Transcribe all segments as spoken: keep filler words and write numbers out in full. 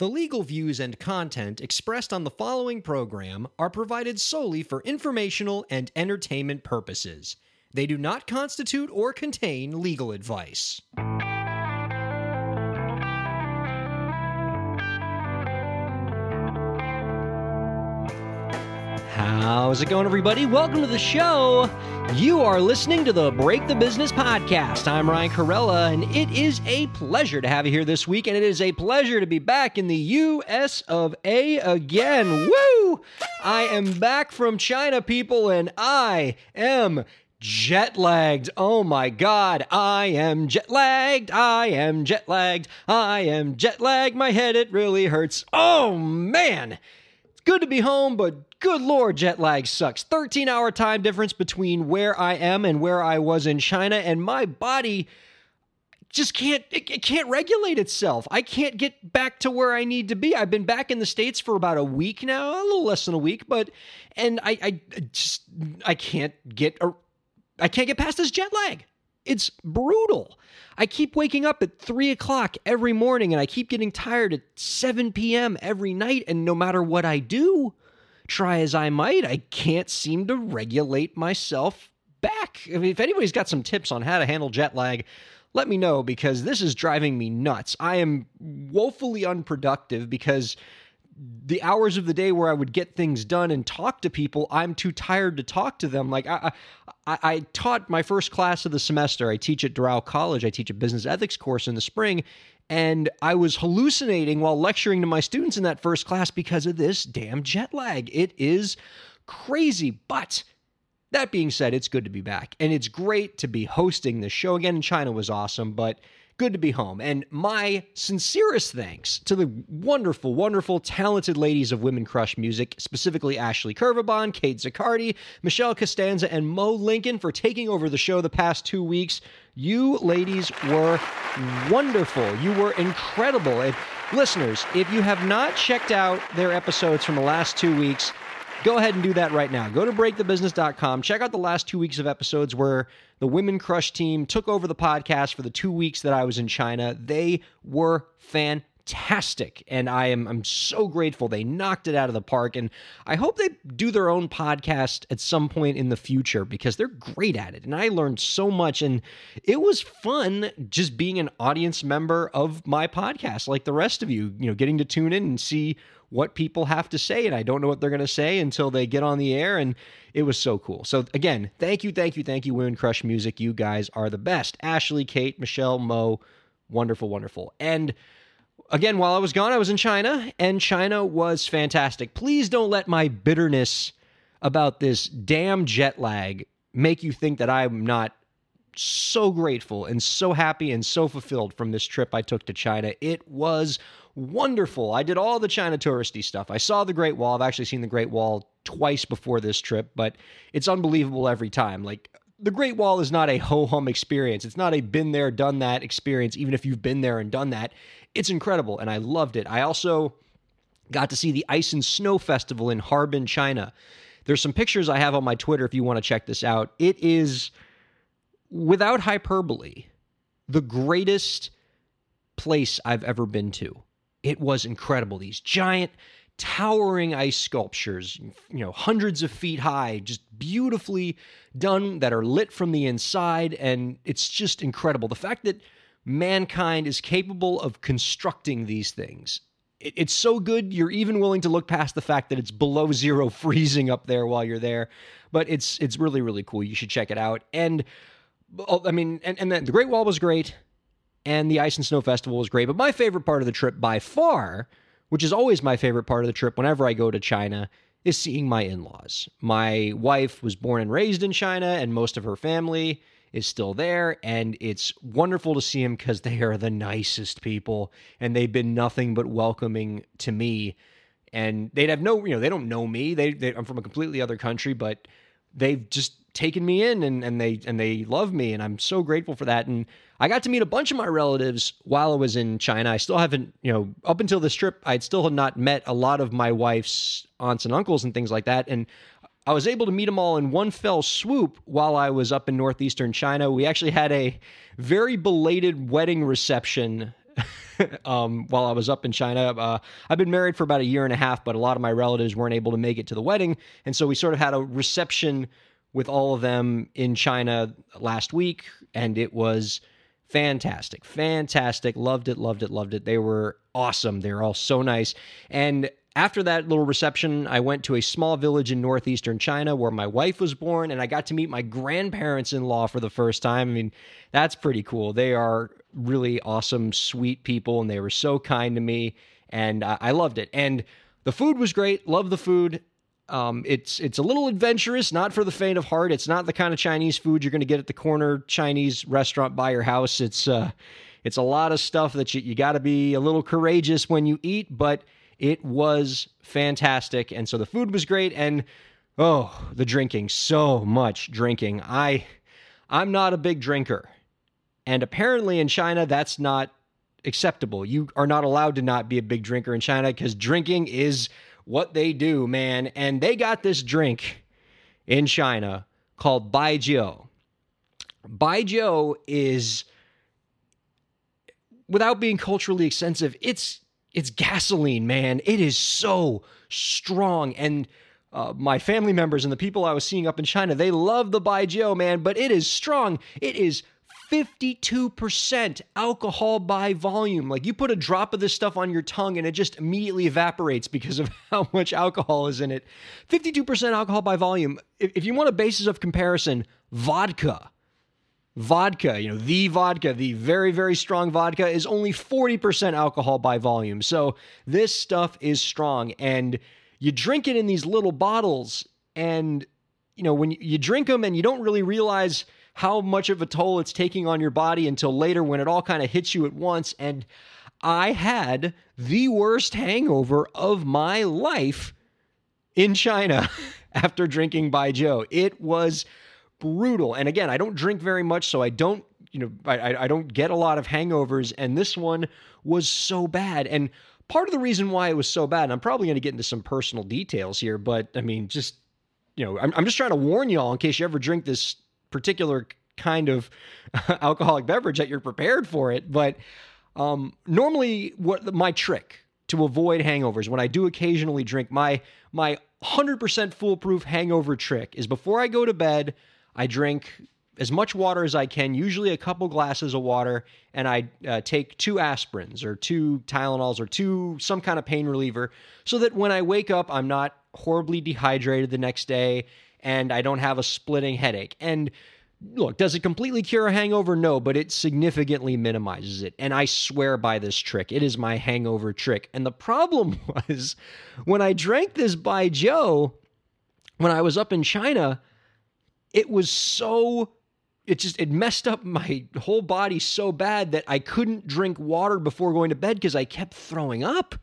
The legal views and content expressed on the following program are provided solely for informational and entertainment purposes. They do not constitute or contain legal advice. How's it going, everybody? Welcome to the show. You are listening to the Break the Business podcast. I'm Ryan Carella, and it is a pleasure to have you here this week, and it is a pleasure to be back in the U S of A again. Woo! I am back from China, people, and I am jet lagged. Oh my God, I am jet lagged. I am jet lagged. I am jet lagged. My head, it really hurts. Oh man! Good to be home, but good Lord, jet lag sucks. thirteen hour time difference between where I am and where I was in China, and my body just can't, it, it can't regulate itself. I can't get back to where I need to be. I've been back in the States for about a week now, a little less than a week, but, and I, I just, I can't get, a, I can't get past this jet lag. It's brutal. I keep waking up at three o'clock every morning, and I keep getting tired at seven p.m. every night, and no matter what I do, try as I might, I can't seem to regulate myself back. I mean, if anybody's got some tips on how to handle jet lag, let me know, because this is driving me nuts. I am woefully unproductive because the hours of the day where I would get things done and talk to people, I'm too tired to talk to them. Like I, I, I taught my first class of the semester. I teach at Doral College. I teach a business ethics course in the spring, and I was hallucinating while lecturing to my students in that first class because of this damn jet lag. It is crazy, but that being said, it's good to be back, and it's great to be hosting this show again. China was awesome, but good to be home. And my sincerest thanks to the wonderful, wonderful, talented ladies of Women Crush Music, specifically Ashley Curvabon, Kate Zaccardi, Michelle Costanza, and Mo Lincoln for taking over the show the past two weeks. You ladies were wonderful. You were incredible. And listeners, if you have not checked out their episodes from the last two weeks, go ahead and do that right now. Go to break the business dot com. Check out the last two weeks of episodes where the Women Crush team took over the podcast for the two weeks that I was in China. They were fantastic, and I am I'm so grateful. They knocked it out of the park, and I hope they do their own podcast at some point in the future because they're great at it, and I learned so much, and it was fun just being an audience member of my podcast like the rest of you, you know, getting to tune in and see what people have to say, and I don't know what they're going to say until they get on the air, and it was so cool. So again, thank you, thank you, thank you, Women Crush Music. You guys are the best. Ashley, Kate, Michelle, Mo, wonderful, wonderful. And again, while I was gone, I was in China, and China was fantastic. Please don't let my bitterness about this damn jet lag make you think that I'm not so grateful and so happy and so fulfilled from this trip I took to China. It was wonderful. I did all the China touristy stuff. I saw the Great Wall. I've actually seen the Great Wall twice before this trip, but it's unbelievable every time. Like, the Great Wall is not a ho-hum experience. It's not a been there, done that experience, even if you've been there and done that. It's incredible, and I loved it. I also got to see the Ice and Snow Festival in Harbin, China. There's some pictures I have on my Twitter if you want to check this out. It is, without hyperbole, the greatest place I've ever been to. It was incredible. These giant, towering ice sculptures, you know, hundreds of feet high, just beautifully done, that are lit from the inside, and it's just incredible. The fact that mankind is capable of constructing these things, it, it's so good you're even willing to look past the fact that it's below zero freezing up there while you're there, but it's it's really, really cool. You should check it out. And I mean, and, and the Great Wall was great, and the Ice and Snow Festival was great, but my favorite part of the trip by far, which is always my favorite part of the trip whenever I go to China, is seeing my in-laws. My wife was born and raised in China, and most of her family is still there, and it's wonderful to see them because they are the nicest people, and they've been nothing but welcoming to me. And they'd have no, you know, they don't know me. They, they I'm from a completely other country, but they've just taken me in, and, and they and they love me, and I'm so grateful for that. And I got to meet a bunch of my relatives while I was in China. I still haven't, you know, up until this trip, I'd still had not met a lot of my wife's aunts and uncles and things like that. And I was able to meet them all in one fell swoop while I was up in northeastern China. We actually had a very belated wedding reception um, while I was up in China. Uh, I've been married for about a year and a half, but a lot of my relatives weren't able to make it to the wedding. And so we sort of had a reception with all of them in China last week, and it was fantastic, fantastic. Loved it, loved it, loved it. They were awesome. They were all so nice. And after that little reception, I went to a small village in northeastern China where my wife was born, and I got to meet my grandparents-in-law for the first time. I mean, that's pretty cool. They are really awesome, sweet people, and they were so kind to me, and uh, I loved it. And the food was great. Love the food. Um, it's it's a little adventurous, not for the faint of heart. It's not the kind of Chinese food you're going to get at the corner Chinese restaurant by your house. It's uh, it's a lot of stuff that you, you got to be a little courageous when you eat, but it was fantastic. And so the food was great, and oh, the drinking, so much drinking. I, I'm not a big drinker, and apparently in China, that's not acceptable. You are not allowed to not be a big drinker in China, because drinking is what they do, man. And they got this drink in China called Baijiu. Baijiu is, without being culturally extensive, it's It's gasoline, man. It is so strong. And uh, my family members and the people I was seeing up in China, they love the Baijiu, man, but it is strong. It is fifty-two percent alcohol by volume. Like, you put a drop of this stuff on your tongue and it just immediately evaporates because of how much alcohol is in it. fifty-two percent alcohol by volume. If, if you want a basis of comparison, vodka. Vodka, you know, the vodka, the very, very strong vodka is only forty percent alcohol by volume. So this stuff is strong, and you drink it in these little bottles, and, you know, when you drink them and you don't really realize how much of a toll it's taking on your body until later when it all kind of hits you at once. And I had the worst hangover of my life in China after drinking Baijiu. It was brutal. And again, I don't drink very much, so I don't, you know, I, I don't get a lot of hangovers. And this one was so bad. And part of the reason why it was so bad, and I'm probably going to get into some personal details here, but I mean, just, you know, I'm, I'm just trying to warn y'all in case you ever drink this particular kind of alcoholic beverage that you're prepared for it. But um, normally what my trick to avoid hangovers, when I do occasionally drink, my, my one hundred percent foolproof hangover trick is before I go to bed, I drink as much water as I can, usually a couple glasses of water, and I uh, take two aspirins or two Tylenols or two, some kind of pain reliever, so that when I wake up, I'm not horribly dehydrated the next day and I don't have a splitting headache. And look, does it completely cure a hangover? No, but it significantly minimizes it. And I swear by this trick. It is my hangover trick. And the problem was when I drank this Baijiu, when I was up in China, it was so, it just, it messed up my whole body so bad that I couldn't drink water before going to bed because I kept throwing up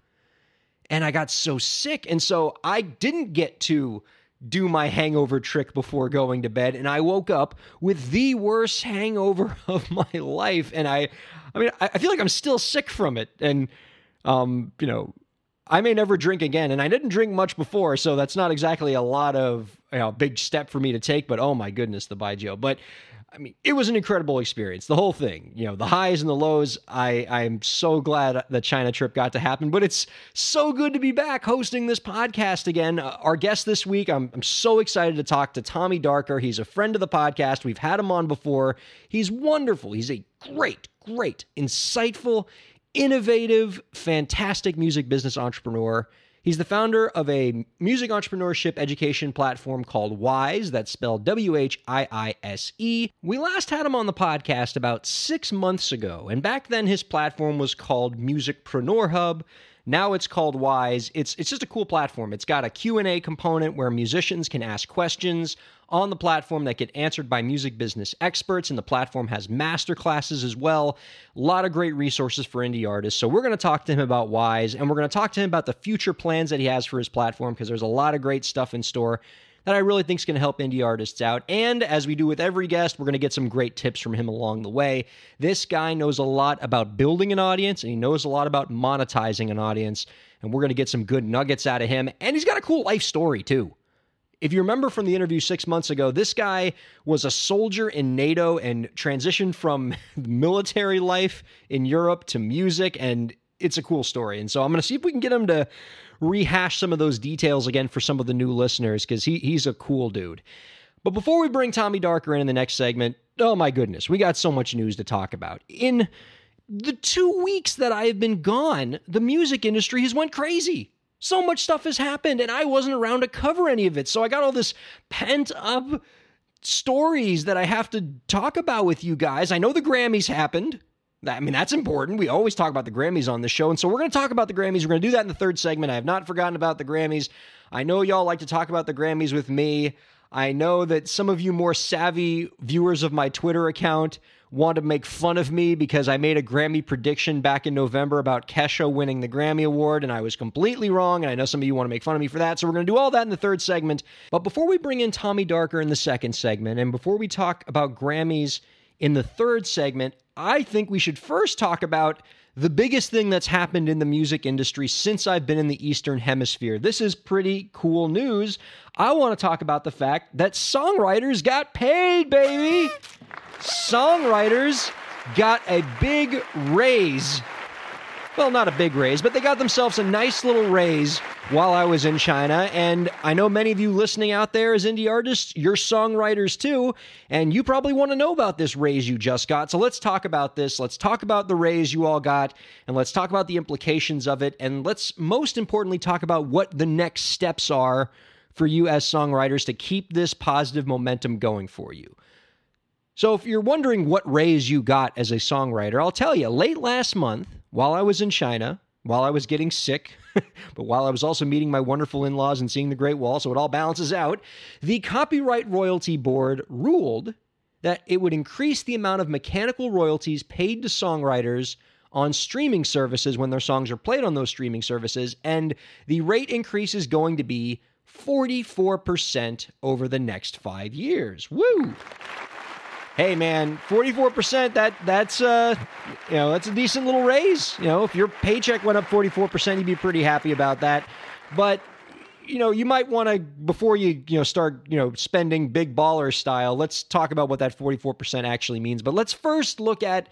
and I got so sick. And so I didn't get to do my hangover trick before going to bed. And I woke up with the worst hangover of my life. And I, I mean, I feel like I'm still sick from it. And, um, you know, I may never drink again, and I didn't drink much before, so that's not exactly a lot of, you know, big step for me to take, but oh my goodness, the Baijiu. But I mean, it was an incredible experience, the whole thing, you know, the highs and the lows. I, I'm so glad the China trip got to happen, but it's so good to be back hosting this podcast again. Uh, our guest this week, I'm, I'm so excited to talk to Tommy Darker. He's a friend of the podcast. We've had him on before. He's wonderful. He's a great, great, insightful, innovative, fantastic music business entrepreneur. He's the founder of a music entrepreneurship education platform called Whiise, that's spelled W H I I S E. We last had him on the podcast about six months ago, and back then his platform was called Musicpreneur Hub. Now it's called Whiise. It's it's just a cool platform. It's got a Q and A component where musicians can ask questions on the platform that get answered by music business experts, and the platform has masterclasses as well. A lot of great resources for indie artists. So we're going to talk to him about Whiise, and we're going to talk to him about the future plans that he has for his platform, because there's a lot of great stuff in store that I really think is going to help indie artists out. And as we do with every guest, we're going to get some great tips from him along the way. This guy knows a lot about building an audience, and he knows a lot about monetizing an audience, and we're going to get some good nuggets out of him. And he's got a cool life story, too. If you remember from the interview six months ago, this guy was a soldier in NATO and transitioned from military life in Europe to music, and it's a cool story. And so I'm going to see if we can get him to rehash some of those details again for some of the new listeners, because he, he's a cool dude. But before we bring Tommy Darker in in the next segment, oh my goodness, we got so much news to talk about. In the two weeks that I have been gone, the music industry has went crazy. So much stuff has happened, and I wasn't around to cover any of it. So I got all this pent-up stories that I have to talk about with you guys. I know the Grammys happened. I mean, that's important. We always talk about the Grammys on the show, and so we're going to talk about the Grammys. We're going to do that in the third segment. I have not forgotten about the Grammys. I know y'all like to talk about the Grammys with me. I know that some of you more savvy viewers of my Twitter account want to make fun of me because I made a Grammy prediction back in November about Kesha winning the Grammy Award, and I was completely wrong, and I know some of you want to make fun of me for that, so we're going to do all that in the third segment. But before we bring in Tommy Darker in the second segment, and before we talk about Grammys in the third segment, I think we should first talk about the biggest thing that's happened in the music industry since I've been in the Eastern Hemisphere. This is pretty cool news. I want to talk about the fact that songwriters got paid, baby! Songwriters got a big raise. Well, not a big raise, but they got themselves a nice little raise while I was in China. And I know many of you listening out there as indie artists, you're songwriters too. And you probably want to know about this raise you just got. So let's talk about this. Let's talk about the raise you all got. And let's talk about the implications of it. And let's most importantly talk about what the next steps are for you as songwriters to keep this positive momentum going for you. So if you're wondering what raise you got as a songwriter, I'll tell you, late last month, while I was in China, while I was getting sick, but while I was also meeting my wonderful in-laws and seeing the Great Wall, so it all balances out, the Copyright Royalty Board ruled that it would increase the amount of mechanical royalties paid to songwriters on streaming services when their songs are played on those streaming services, and the rate increase is going to be forty-four percent over the next five years. Woo! Hey man, forty-four percent, that that's uh you know, that's a decent little raise. You know, if your paycheck went up forty-four percent, you'd be pretty happy about that. But you know, you might want to, before you, you know, start, you know, spending big baller style, let's talk about what that forty-four percent actually means. But let's first look at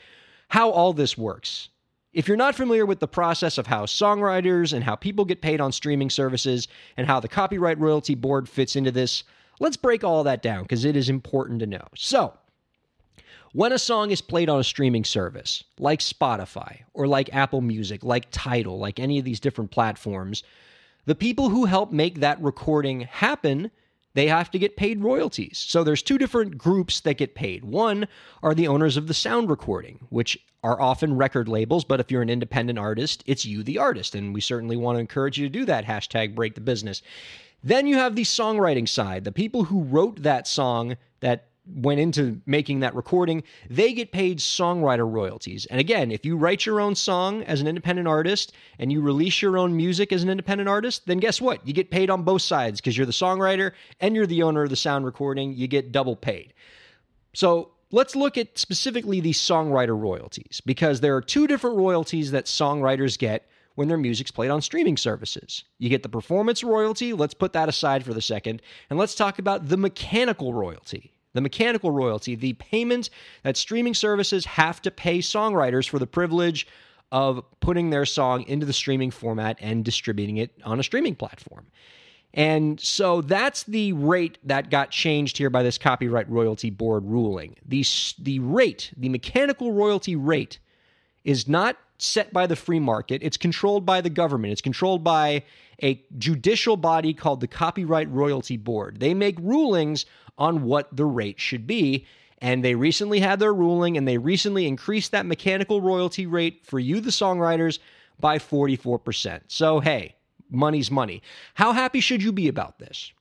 how all this works. If you're not familiar with the process of how songwriters and how people get paid on streaming services and how the Copyright Royalty Board fits into this, let's break all that down because it is important to know. So, when a song is played on a streaming service, like Spotify, or like Apple Music, like Tidal, like any of these different platforms, the people who help make that recording happen, they have to get paid royalties. So there's two different groups that get paid. One are the owners of the sound recording, which are often record labels, but if you're an independent artist, it's you, the artist, and we certainly want to encourage you to do that, hashtag break the business. Then you have the songwriting side, the people who wrote that song that went into making that recording, they get paid songwriter royalties. And again, if you write your own song as an independent artist and you release your own music as an independent artist, then guess what? You get paid on both sides because you're the songwriter and you're the owner of the sound recording. You get double paid. So let's look at specifically these songwriter royalties, because there are two different royalties that songwriters get when their music's played on streaming services. You get the performance royalty. Let's put that aside for the second. And let's talk about the mechanical royalty. The mechanical royalty, the payment that streaming services have to pay songwriters for the privilege of putting their song into the streaming format and distributing it on a streaming platform. And so that's the rate that got changed here by this Copyright Royalty Board ruling. The, the rate, the mechanical royalty rate, is not set by the free market. It's controlled by the government. It's controlled by a judicial body called the Copyright Royalty Board. They make rulings on what the rate should be, and they recently had their ruling, and they recently increased that mechanical royalty rate for you, the songwriters, by forty-four percent. So, hey, money's money. How happy should you be about this?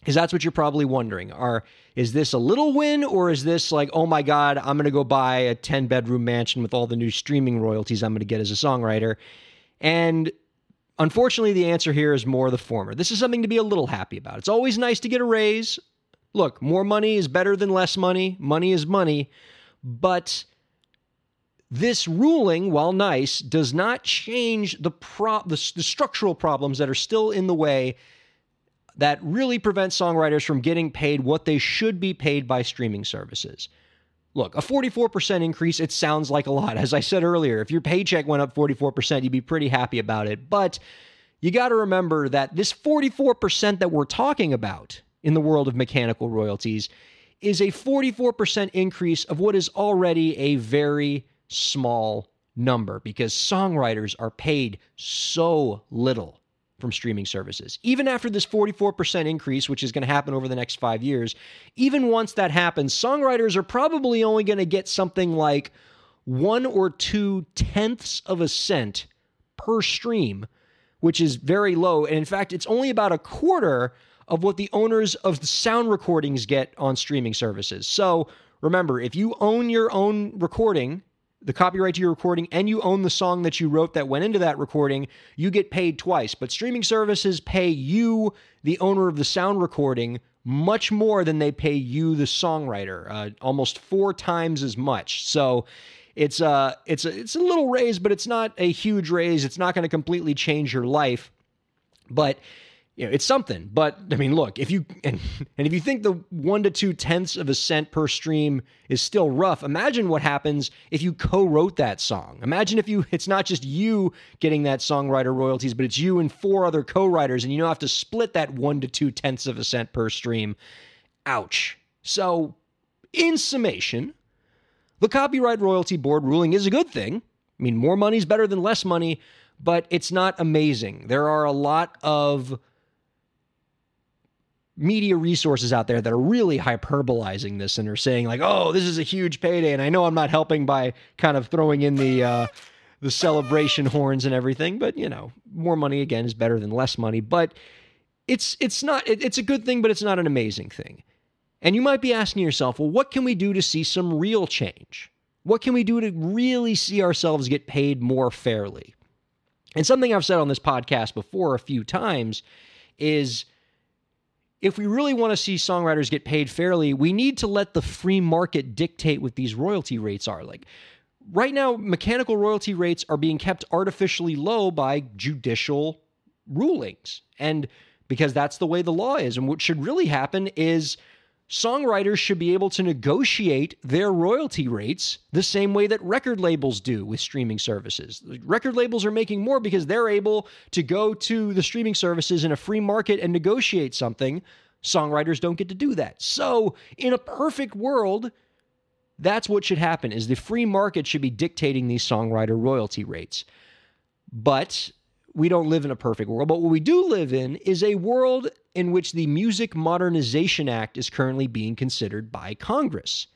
Because that's what you're probably wondering. Are, is this a little win, or is this like, oh my God, I'm going to go buy a ten-bedroom mansion with all the new streaming royalties I'm going to get as a songwriter? And unfortunately, the answer here is more the former. This is something to be a little happy about. It's always nice to get a raise. Look, more money is better than less money. Money is money. But this ruling, while nice, does not change the, pro- the, the structural problems that are still in the way that really prevents songwriters from getting paid what they should be paid by streaming services. Look, a forty-four percent increase, it sounds like a lot. As I said earlier, if your paycheck went up forty-four percent, you'd be pretty happy about it. But you got to remember that this forty-four percent that we're talking about in the world of mechanical royalties is a forty-four percent increase of what is already a very small number, because songwriters are paid so little from streaming services. Even after this forty-four percent increase, which is going to happen over the next five years, even once that happens, songwriters are probably only going to get something like one or two tenths of a cent per stream, which is very low. And in fact, it's only about a quarter of what the owners of the sound recordings get on streaming services. So remember, if you own your own recording, the copyright to your recording, and you own the song that you wrote that went into that recording, you get paid twice. But streaming services pay you, the owner of the sound recording, much more than they pay you, the songwriter, uh, almost four times as much. So it's a, it's a, it's a little raise, but it's not a huge raise. It's not going to completely change your life, but you know, it's something. But I mean, look, if you, and, and if you think the one to two tenths of a cent per stream is still rough, imagine what happens if you co-wrote that song. Imagine if you, it's not just you getting that songwriter royalties, but it's you and four other co-writers, and you don't have to split that one to two tenths of a cent per stream. Ouch. So in summation, the Copyright Royalty Board ruling is a good thing. I mean, more money is better than less money, but it's not amazing. There are a lot of media resources out there that are really hyperbolizing this and are saying like, oh, this is a huge payday. And I know I'm not helping by kind of throwing in the uh, the celebration horns and everything, but you know, more money again is better than less money. But it's it's not it, it's a good thing, but it's not an amazing thing. And you might be asking yourself, well, what can we do to see some real change? What can we do to really see ourselves get paid more fairly? And something I've said on this podcast before a few times is, if we really want to see songwriters get paid fairly, we need to let the free market dictate what these royalty rates are. Like right now, mechanical royalty rates are being kept artificially low by judicial rulings. And because that's the way the law is. And what should really happen is songwriters should be able to negotiate their royalty rates the same way that record labels do with streaming services. Record labels are making more because they're able to go to the streaming services in a free market and negotiate something. Songwriters don't get to do that. So in a perfect world, that's what should happen, is the free market should be dictating these songwriter royalty rates. But we don't live in a perfect world, but what we do live in is a world in which the Music Modernization Act is currently being considered by Congress.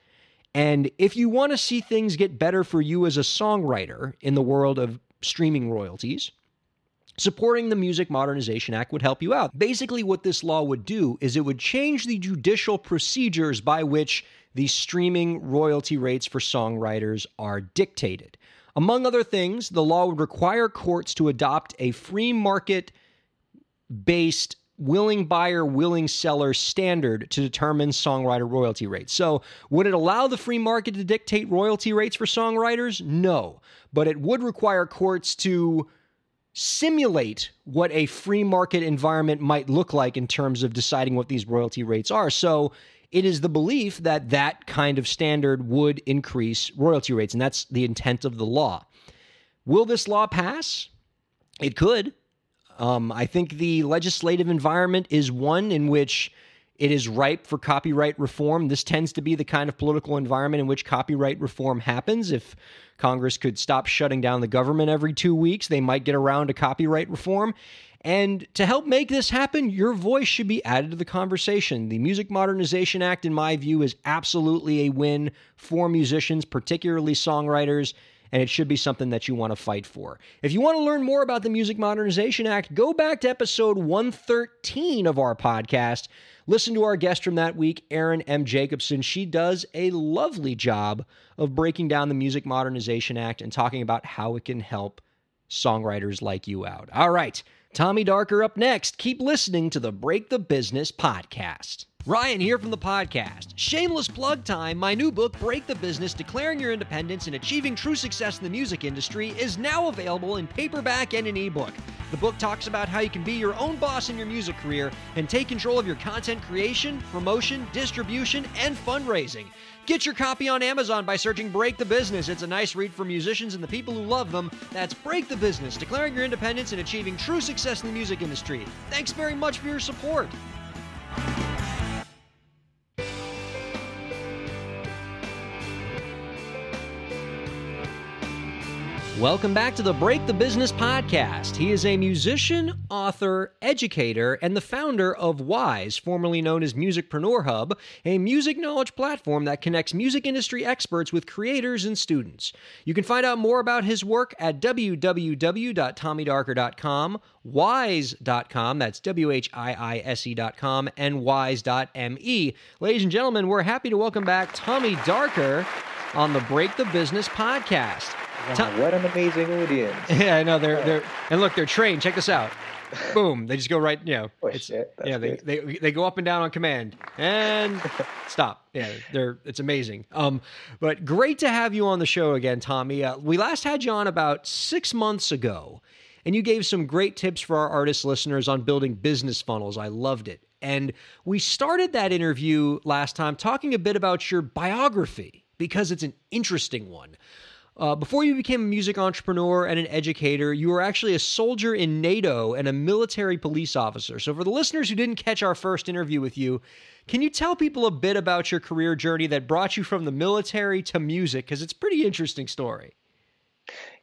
And if you want to see things get better for you as a songwriter in the world of streaming royalties, supporting the Music Modernization Act would help you out. Basically, what this law would do is it would change the judicial procedures by which the streaming royalty rates for songwriters are dictated. Among other things, the law would require courts to adopt a free market-based willing buyer, willing seller standard to determine songwriter royalty rates. So would it allow the free market to dictate royalty rates for songwriters? No, but it would require courts to simulate what a free market environment might look like in terms of deciding what these royalty rates are. So it is the belief that that kind of standard would increase royalty rates, and that's the intent of the law. Will this law pass? It could. Um, I think the legislative environment is one in which it is ripe for copyright reform. This tends to be the kind of political environment in which copyright reform happens. If Congress could stop shutting down the government every two weeks, they might get around to copyright reform. And to help make this happen, your voice should be added to the conversation. The Music Modernization Act, in my view, is absolutely a win for musicians, particularly songwriters, and it should be something that you want to fight for. If you want to learn more about the Music Modernization Act, go back to episode one thirteen of our podcast. Listen to our guest from that week, Erin M. Jacobson. She does a lovely job of breaking down the Music Modernization Act and talking about how it can help songwriters like you out. All right. Tommy Darker up next. Keep listening to the Break the Business podcast. Ryan here from the podcast. Shameless plug time, my new book, Break the Business, Declaring Your Independence and Achieving True Success in the Music Industry, is now available in paperback and an ebook. The book talks about how you can be your own boss in your music career and take control of your content creation, promotion, distribution, and fundraising. Get your copy on Amazon by searching Break the Business. It's a nice read for musicians and the people who love them. That's Break the Business, Declaring Your Independence and Achieving True Success in the Music Industry. Thanks very much for your support. Welcome back to the Break the Business podcast. He is a musician, author, educator, and the founder of Whiise, formerly known as Musicpreneur Hub, a music knowledge platform that connects music industry experts with creators and students. You can find out more about his work at w w w dot tommy darker dot com, whiise dot com, that's W H I I S E dot com, and whiise dot m e. Ladies and gentlemen, we're happy to welcome back Tommy Darker on the Break the Business podcast. Wow, Tom- what an amazing audience. Yeah, I know. They're, they're, and look, they're trained. Check this out. Boom. They just go right, you know. Oh, it's, shit. That's yeah, they, they they go up and down on command. And stop. Yeah, they're it's amazing. Um, But great to have you on the show again, Tommy. Uh, we last had you on about six months ago, and you gave some great tips for our artist listeners on building business funnels. I loved it. And we started that interview last time talking a bit about your biography because it's an interesting one. Uh, before you became a music entrepreneur and an educator, you were actually a soldier in NATO and a military police officer. So for the listeners who didn't catch our first interview with you, can you tell people a bit about your career journey that brought you from the military to music? Because it's a pretty interesting story.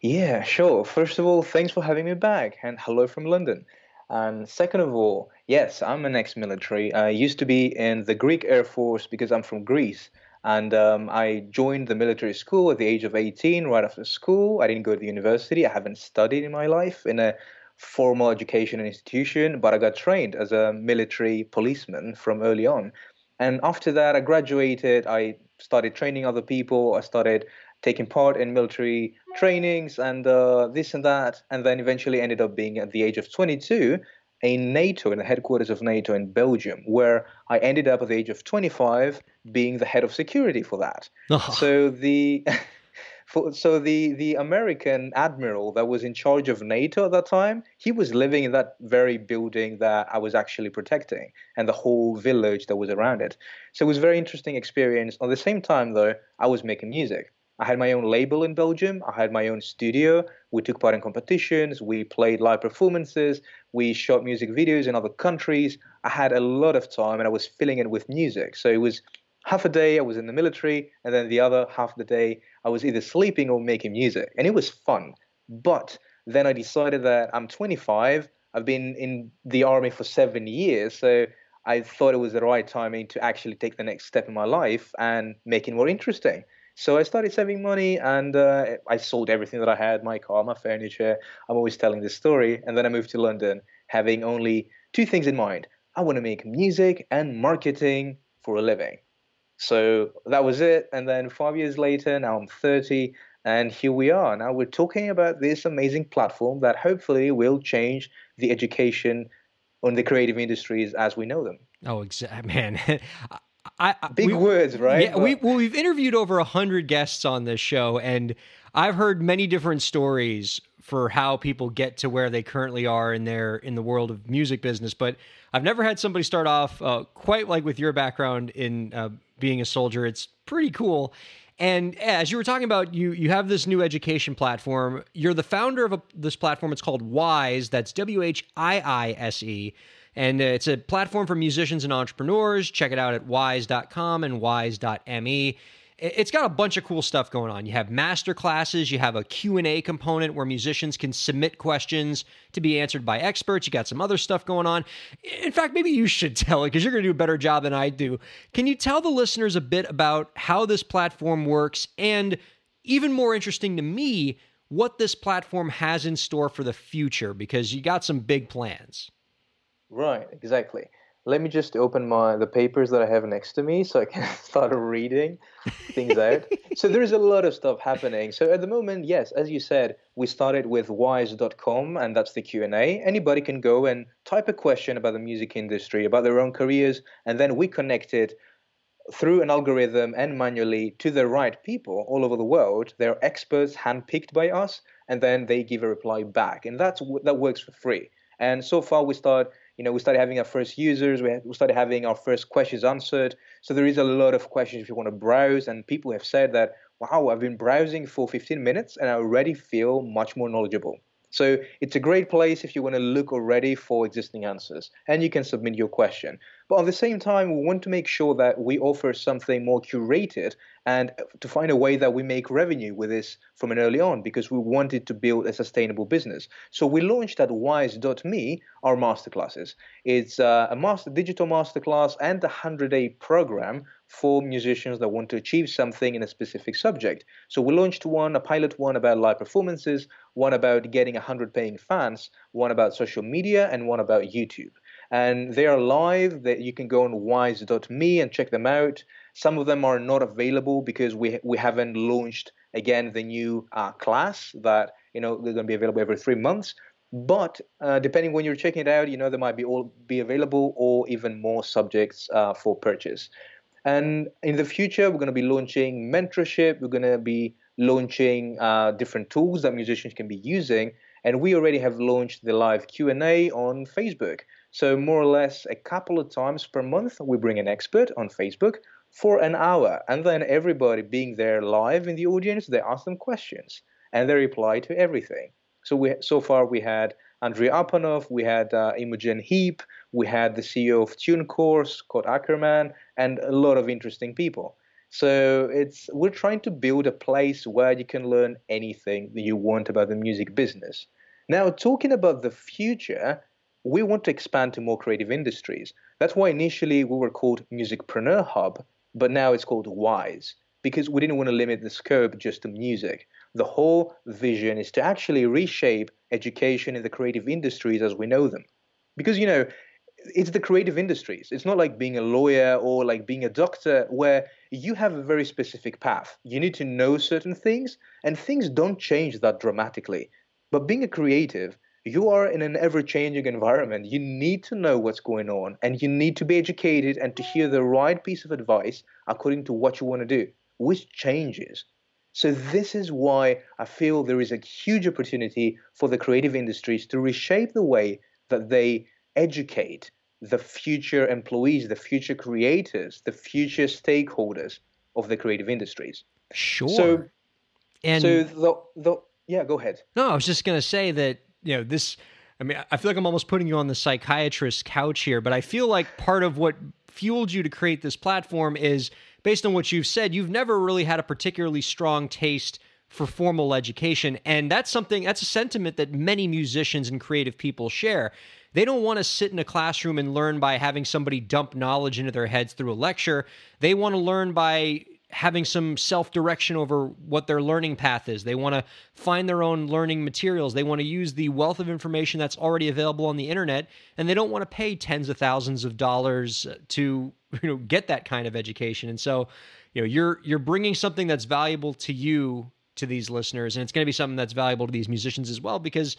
Yeah, sure. First of all, thanks for having me back, and hello from London. And second of all, yes, I'm an ex-military. I used to be in the Greek Air Force because I'm from Greece. And um, I joined the military school at the age of eighteen, right after school. I didn't go to the university. I haven't studied in my life in a formal education institution, but I got trained as a military policeman from early on. And after that, I graduated. I started training other people. I started taking part in military trainings and uh, this and that, and then eventually ended up being at the age of twenty-two in NATO, in the headquarters of NATO in Belgium, where I ended up at the age of twenty-five being the head of security for that. Oh. So the for, so the the American admiral that was in charge of NATO at that time, he was living in that very building that I was actually protecting and the whole village that was around it. So it was a very interesting experience. At the same time, though, I was making music. I had my own label in Belgium. I had my own studio. We took part in competitions. We played live performances. We shot music videos in other countries. I had a lot of time, and I was filling it with music. So it was half a day I was in the military, and then the other half of the day I was either sleeping or making music. And it was fun. But then I decided that I'm twenty-five. I've been in the army for seven years. So I thought it was the right timing to actually take the next step in my life and make it more interesting. So I started saving money, and uh, I sold everything that I had, my car, my furniture. I'm always telling this story. And then I moved to London, having only two things in mind. I want to make music and marketing for a living. So that was it. And then five years later, now I'm thirty, and here we are. Now we're talking about this amazing platform that hopefully will change the education on the creative industries as we know them. Oh, exactly, man. I, I, Big we, words, right? Yeah, but... we, well, we've interviewed over one hundred guests on this show, and I've heard many different stories for how people get to where they currently are in their in the world of music business. But I've never had somebody start off uh, quite like with your background in uh, being a soldier. It's pretty cool. And as you were talking about, you you have this new education platform. You're the founder of a, this platform. It's called Whiise. That's W H I I S E. And it's a platform for musicians and entrepreneurs. Check it out at whiise dot com and whiise dot m e. It's got a bunch of cool stuff going on. You have master classes. You have a Q and A component where musicians can submit questions to be answered by experts. You got some other stuff going on. In fact, maybe you should tell it because you're going to do a better job than I do. Can you tell the listeners a bit about how this platform works and, even more interesting to me, what this platform has in store for the future? Because you got some big plans. Right, exactly. let me just open my the papers that I have next to me so I can start reading things out. So there's a lot of stuff happening. So at the moment, yes, as you said, we started with Whiise dot com, and that's the Q and A. Anybody can go and type a question about the music industry, about their own careers, and then we connect it through an algorithm and manually to the right people all over the world. They're experts handpicked by us, and then they give a reply back. And that's that works for free. And so far we start... You know, we started having our first users, we, had, we started having our first questions answered. So there is a lot of questions if you want to browse. And people have said that, wow, I've been browsing for fifteen minutes and I already feel much more knowledgeable. So it's a great place if you want to look already for existing answers and you can submit your question. But at the same time, we want to make sure that we offer something more curated and to find a way that we make revenue with this from an early on because we wanted to build a sustainable business. So we launched at Whiise dot me our masterclasses. It's a master, digital masterclass and a one hundred day program for musicians that want to achieve something in a specific subject. So we launched one, a pilot one about live performances, one about getting one hundred paying fans, one about social media, and one about YouTube. And they are live. That you can go on Whiise dot me and check them out. Some of them are not available because we we haven't launched, again, the new uh, class that, you know, they're going to be available every three months. But uh, depending when you're checking it out, you know, they might be all be available or even more subjects uh, for purchase. And in the future, we're going to be launching mentorship. We're going to be launching uh, different tools that musicians can be using. And we already have launched the live Q and A on Facebook. So more or less a couple of times per month, we bring an expert on Facebook for an hour. And then everybody being there live in the audience, they ask them questions and they reply to everything. So we so far we had Andrei Apanov, we had uh, Imogen Heap, we had the C E O of TuneCore, Scott Ackerman, and a lot of interesting people. So it's we're trying to build a place where you can learn anything that you want about the music business. Now, talking about the future, we want to expand to more creative industries. That's why initially we were called Musicpreneur Hub, but now it's called Whiise, because we didn't want to limit the scope just to music. The whole vision is to actually reshape education in the creative industries as we know them. Because, you know, it's the creative industries. It's not like being a lawyer or like being a doctor where you have a very specific path. You need to know certain things, and things don't change that dramatically. But being a creative, you are in an ever-changing environment. You need to know what's going on, and you need to be educated and to hear the right piece of advice according to what you want to do, which changes. So this is why I feel there is a huge opportunity for the creative industries to reshape the way that they educate the future employees, the future creators, the future stakeholders of the creative industries. Sure. So, and so the, the yeah, go ahead. No, I was just going to say that, you know, this, I mean, I feel like I'm almost putting you on the psychiatrist's couch here, but I feel like part of what fueled you to create this platform is, based on what you've said, you've never really had a particularly strong taste for formal education. And that's something, that's a sentiment that many musicians and creative people share. They don't want to sit in a classroom and learn by having somebody dump knowledge into their heads through a lecture. They want to learn by having some self-direction over what their learning path is. They want to find their own learning materials. They want to use the wealth of information that's already available on the internet, and they don't want to pay tens of thousands of dollars to, you know, get that kind of education. And so, you know, you're you're bringing something that's valuable to you, to these listeners, and it's going to be something that's valuable to these musicians as well, because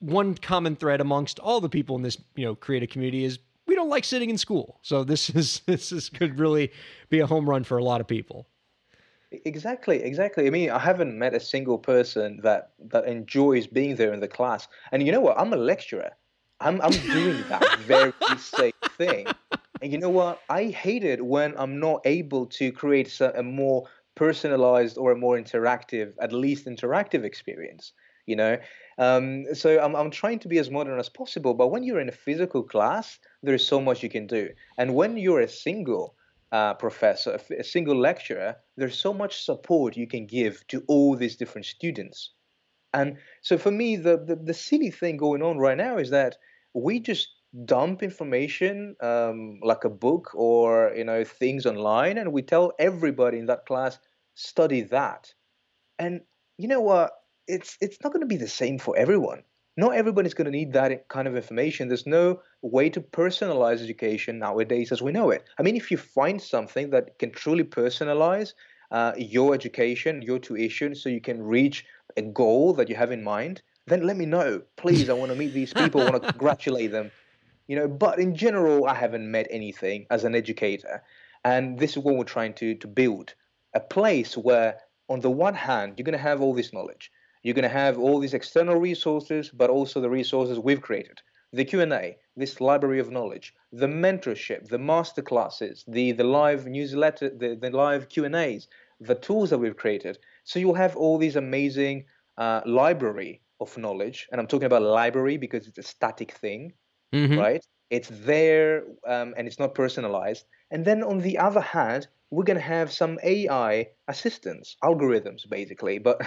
one common thread amongst all the people in this, you know, creative community is we don't like sitting in school. So this is this is could really be a home run for a lot of people. Exactly, exactly. I mean, I haven't met a single person that that enjoys being there in the class. And you know what? I'm a lecturer. I'm I'm doing that very same thing. And you know what? I hate it when I'm not able to create a more personalized or a more interactive, at least interactive experience. You know, um, so I'm I'm trying to be as modern as possible. But when you're in a physical class, there is so much you can do. And when you're a single uh, professor, a single lecturer, there's so much support you can give to all these different students. And so for me, the the, the silly thing going on right now is that we just dump information um, like a book or, you know, things online, and we tell everybody in that class, study that. And you know what? It's it's not going to be the same for everyone. not everybody's going to need that kind of information. There's no way to personalize education nowadays as we know it. I mean, if you find something that can truly personalize uh, your education, your tuition, so you can reach a goal that you have in mind, then let me know. Please, I want to meet these people. I want to congratulate them. You know, but in general, I haven't met anything as an educator. And this is what we're trying to, to build, a place where on the one hand, you're going to have all this knowledge. You're going to have all these external resources, but also the resources we've created. The Q and A, this library of knowledge, the mentorship, the masterclasses, the, the live newsletter, the, the live Q and A's, the tools that we've created. So you'll have all these amazing uh, library of knowledge. And I'm talking about library because it's a static thing, mm-hmm. right? It's there um, and it's not personalized. And then on the other hand, we're going to have some A I assistance, algorithms, basically. But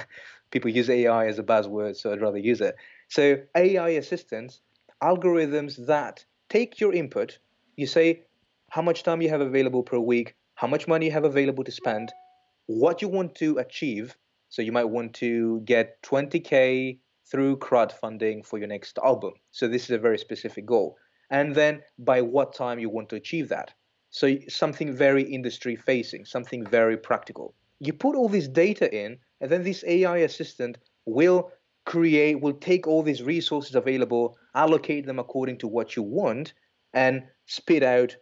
people use A I as a buzzword, so I'd rather use it. So A I assistance, algorithms that take your input. You say how much time you have available per week, how much money you have available to spend, what you want to achieve. So you might want to get twenty K through crowdfunding for your next album. So this is a very specific goal. And then by what time you want to achieve that. So something very industry facing, something very practical. You put all this data in, and then this A I assistant will create, will take all these resources available, allocate them according to what you want, and spit out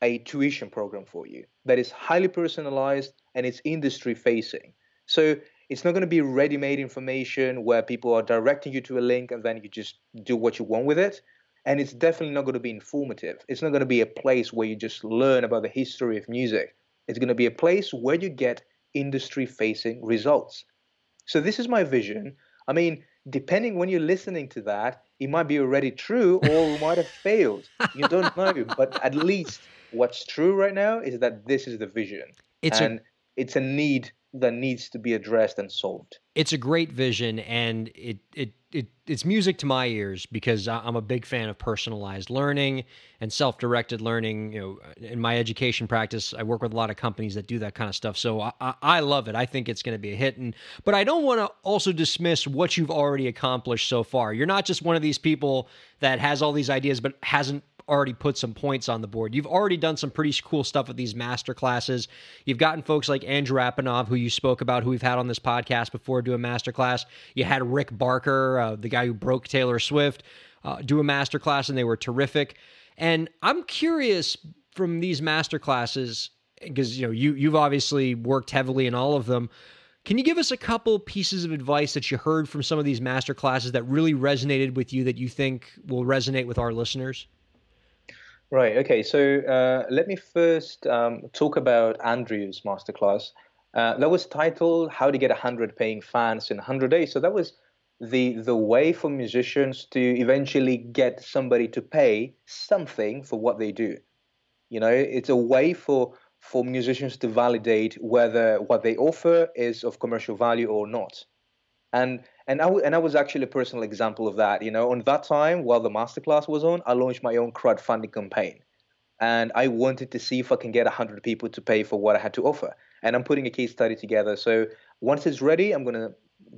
a tuition program for you that is highly personalized and it's industry facing. So it's not going to be ready-made information where people are directing you to a link and then you just do what you want with it. And it's definitely not going to be informative. It's not going to be a place where you just learn about the history of music. It's going to be a place where you get industry-facing results. So this is my vision. I mean, depending when you're listening to that, it might be already true or it might have failed. You don't know. But at least what's true right now is that this is the vision. It's and a- it's a need that needs to be addressed and solved. It's a great vision, and it it it it's music to my ears because I'm a big fan of personalized learning and self-directed learning. You know, in my education practice, I work with a lot of companies that do that kind of stuff. So I, I love it. I think it's going to be a hit. And but I don't want to also dismiss what you've already accomplished so far. You're not just one of these people that has all these ideas but hasn't already put some points on the board. You've already done some pretty cool stuff with these master classes. You've gotten folks like Andrei Apanov, who you spoke about, who we've had on this podcast before, do a master class. You had Rick Barker, uh, the guy who broke Taylor Swift, uh, do a master class, and they were terrific. And I'm curious from these master classes, because you know you you've obviously worked heavily in all of them. Can you give us a couple pieces of advice that you heard from some of these master classes that really resonated with you that you think will resonate with our listeners? Right. Okay. So uh, let me first um, talk about Andrei's masterclass. Uh, that was titled "How to Get one hundred Paying Fans in one hundred Days." So that was the the way for musicians to eventually get somebody to pay something for what they do. You know, it's a way for for musicians to validate whether what they offer is of commercial value or not. And and I w- and I was actually a personal example of that. You know, on that time while the masterclass was on, I launched my own crowdfunding campaign, and I wanted to see if I can get a hundred people to pay for what I had to offer. And I'm putting a case study together. So once it's ready, I'm gonna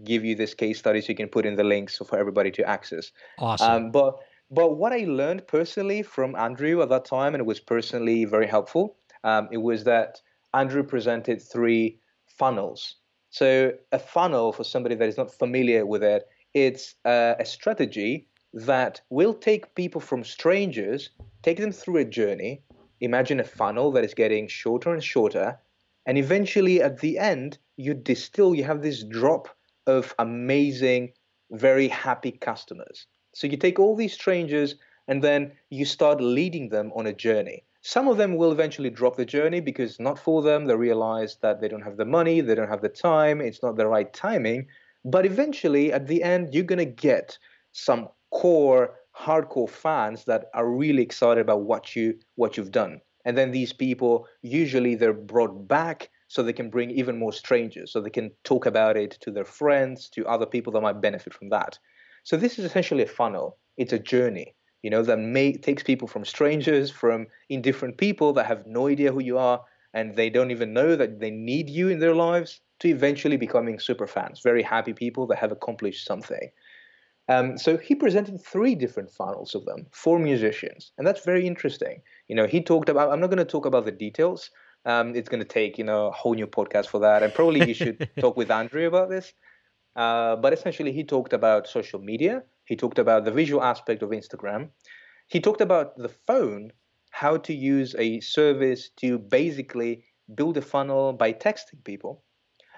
give you this case study so you can put in the links for everybody to access. Awesome. Um, but but what I learned personally from Andrei at that time, and it was personally very helpful, um, it was that Andrei presented three funnels. So a funnel, for somebody that is not familiar with it, it's uh, a strategy that will take people from strangers, take them through a journey. Imagine a funnel that is getting shorter and shorter. And eventually at the end, you distill, you have this drop of amazing, very happy customers. So you take all these strangers and then you start leading them on a journey. Some of them will eventually drop the journey because not for them. They realize that they don't have the money, they don't have the time, it's not the right timing. But eventually, at the end, you're going to get some core, hardcore fans that are really excited about what, you, what you've done. And then these people, usually they're brought back so they can bring even more strangers, so they can talk about it to their friends, to other people that might benefit from that. So this is essentially a funnel. It's a journey. You know, that may, takes people from strangers, from indifferent people that have no idea who you are, and they don't even know that they need you in their lives, to eventually becoming super fans, very happy people that have accomplished something. Um, so he presented three different funnels of them for musicians. And that's very interesting. You know, he talked about, I'm not going to talk about the details. Um, it's going to take, you know, a whole new podcast for that. And probably you should talk with Andrei about this. Uh, but essentially, he talked about social media. He talked about the visual aspect of Instagram. He talked about the phone, how to use a service to basically build a funnel by texting people.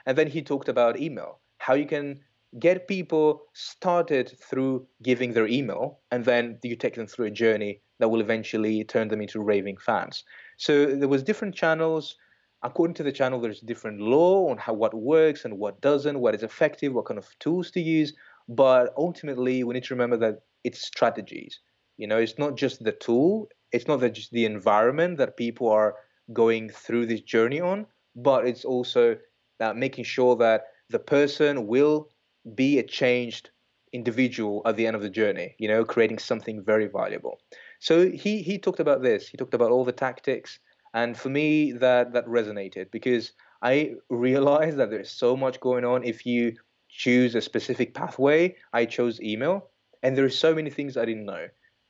And then he talked about email, how you can get people started through giving their email, and then you take them through a journey that will eventually turn them into raving fans. So there was different channels. According to the channel, there's different law on how what works and what doesn't, what is effective, what kind of tools to use. But ultimately, we need to remember that it's strategies. You know, it's not just the tool. It's not just the environment that people are going through this journey on, but it's also that making sure that the person will be a changed individual at the end of the journey, you know, creating something very valuable. So he he talked about this. He talked about all the tactics. And for me, that that resonated because I realized that there's so much going on. If you choose a specific pathway, I chose email. And there are so many things I didn't know,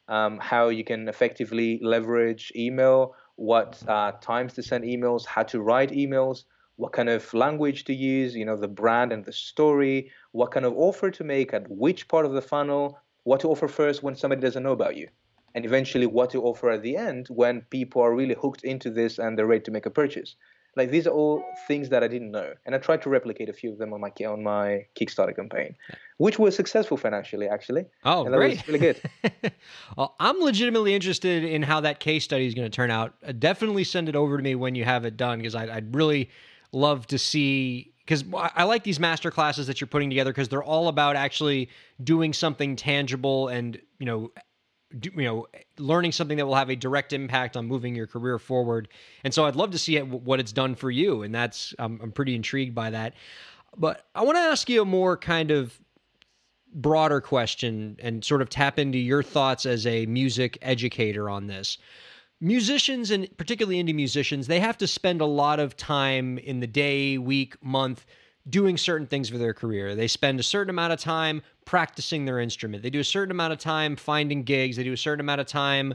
um, how you can effectively leverage email, what uh, times to send emails, how to write emails, what kind of language to use, you know, the brand and the story, what kind of offer to make at which part of the funnel, what to offer first when somebody doesn't know about you, and eventually what to offer at the end when people are really hooked into this and they're ready to make a purchase. Like, these are all things that I didn't know. And I tried to replicate a few of them on my on my Kickstarter campaign, which was successful financially, actually. Oh, and that great. was really good. Well, I'm legitimately interested in how that case study is going to turn out. Definitely send it over to me when you have it done, because I'd, I'd really love to see, because I like these master classes that you're putting together, because they're all about actually doing something tangible and, you know, Do, you know, learning something that will have a direct impact on moving your career forward. And so I'd love to see what it's done for you. And that's, I'm, I'm pretty intrigued by that. But I want to ask you a more kind of broader question and sort of tap into your thoughts as a music educator on this. Musicians, and particularly indie musicians, they have to spend a lot of time in the day, week, month, doing certain things for their career. They spend a certain amount of time practicing their instrument. They do a certain amount of time finding gigs. They do a certain amount of time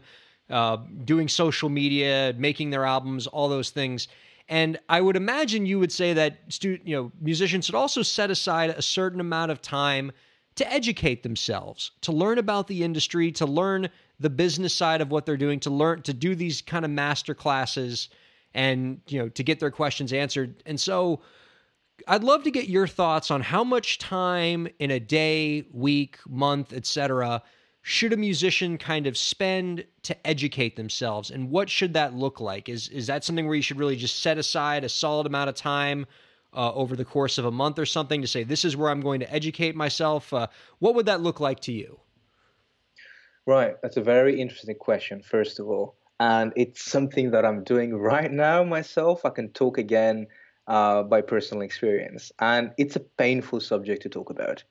uh, doing social media, making their albums, all those things. And I would imagine you would say that student, you know, musicians should also set aside a certain amount of time to educate themselves, to learn about the industry, to learn the business side of what they're doing, to learn to do these kind of master classes and, you know, to get their questions answered. And so I'd love to get your thoughts on how much time in a day, week, month, et cetera, should a musician kind of spend to educate themselves, and what should that look like? Is is that something where you should really just set aside a solid amount of time uh, over the course of a month or something to say, this is where I'm going to educate myself? Uh, what would that look like to you? Right. That's a very interesting question, first of all. And it's something that I'm doing right now myself. I can talk again Uh, by personal experience. And it's a painful subject to talk about.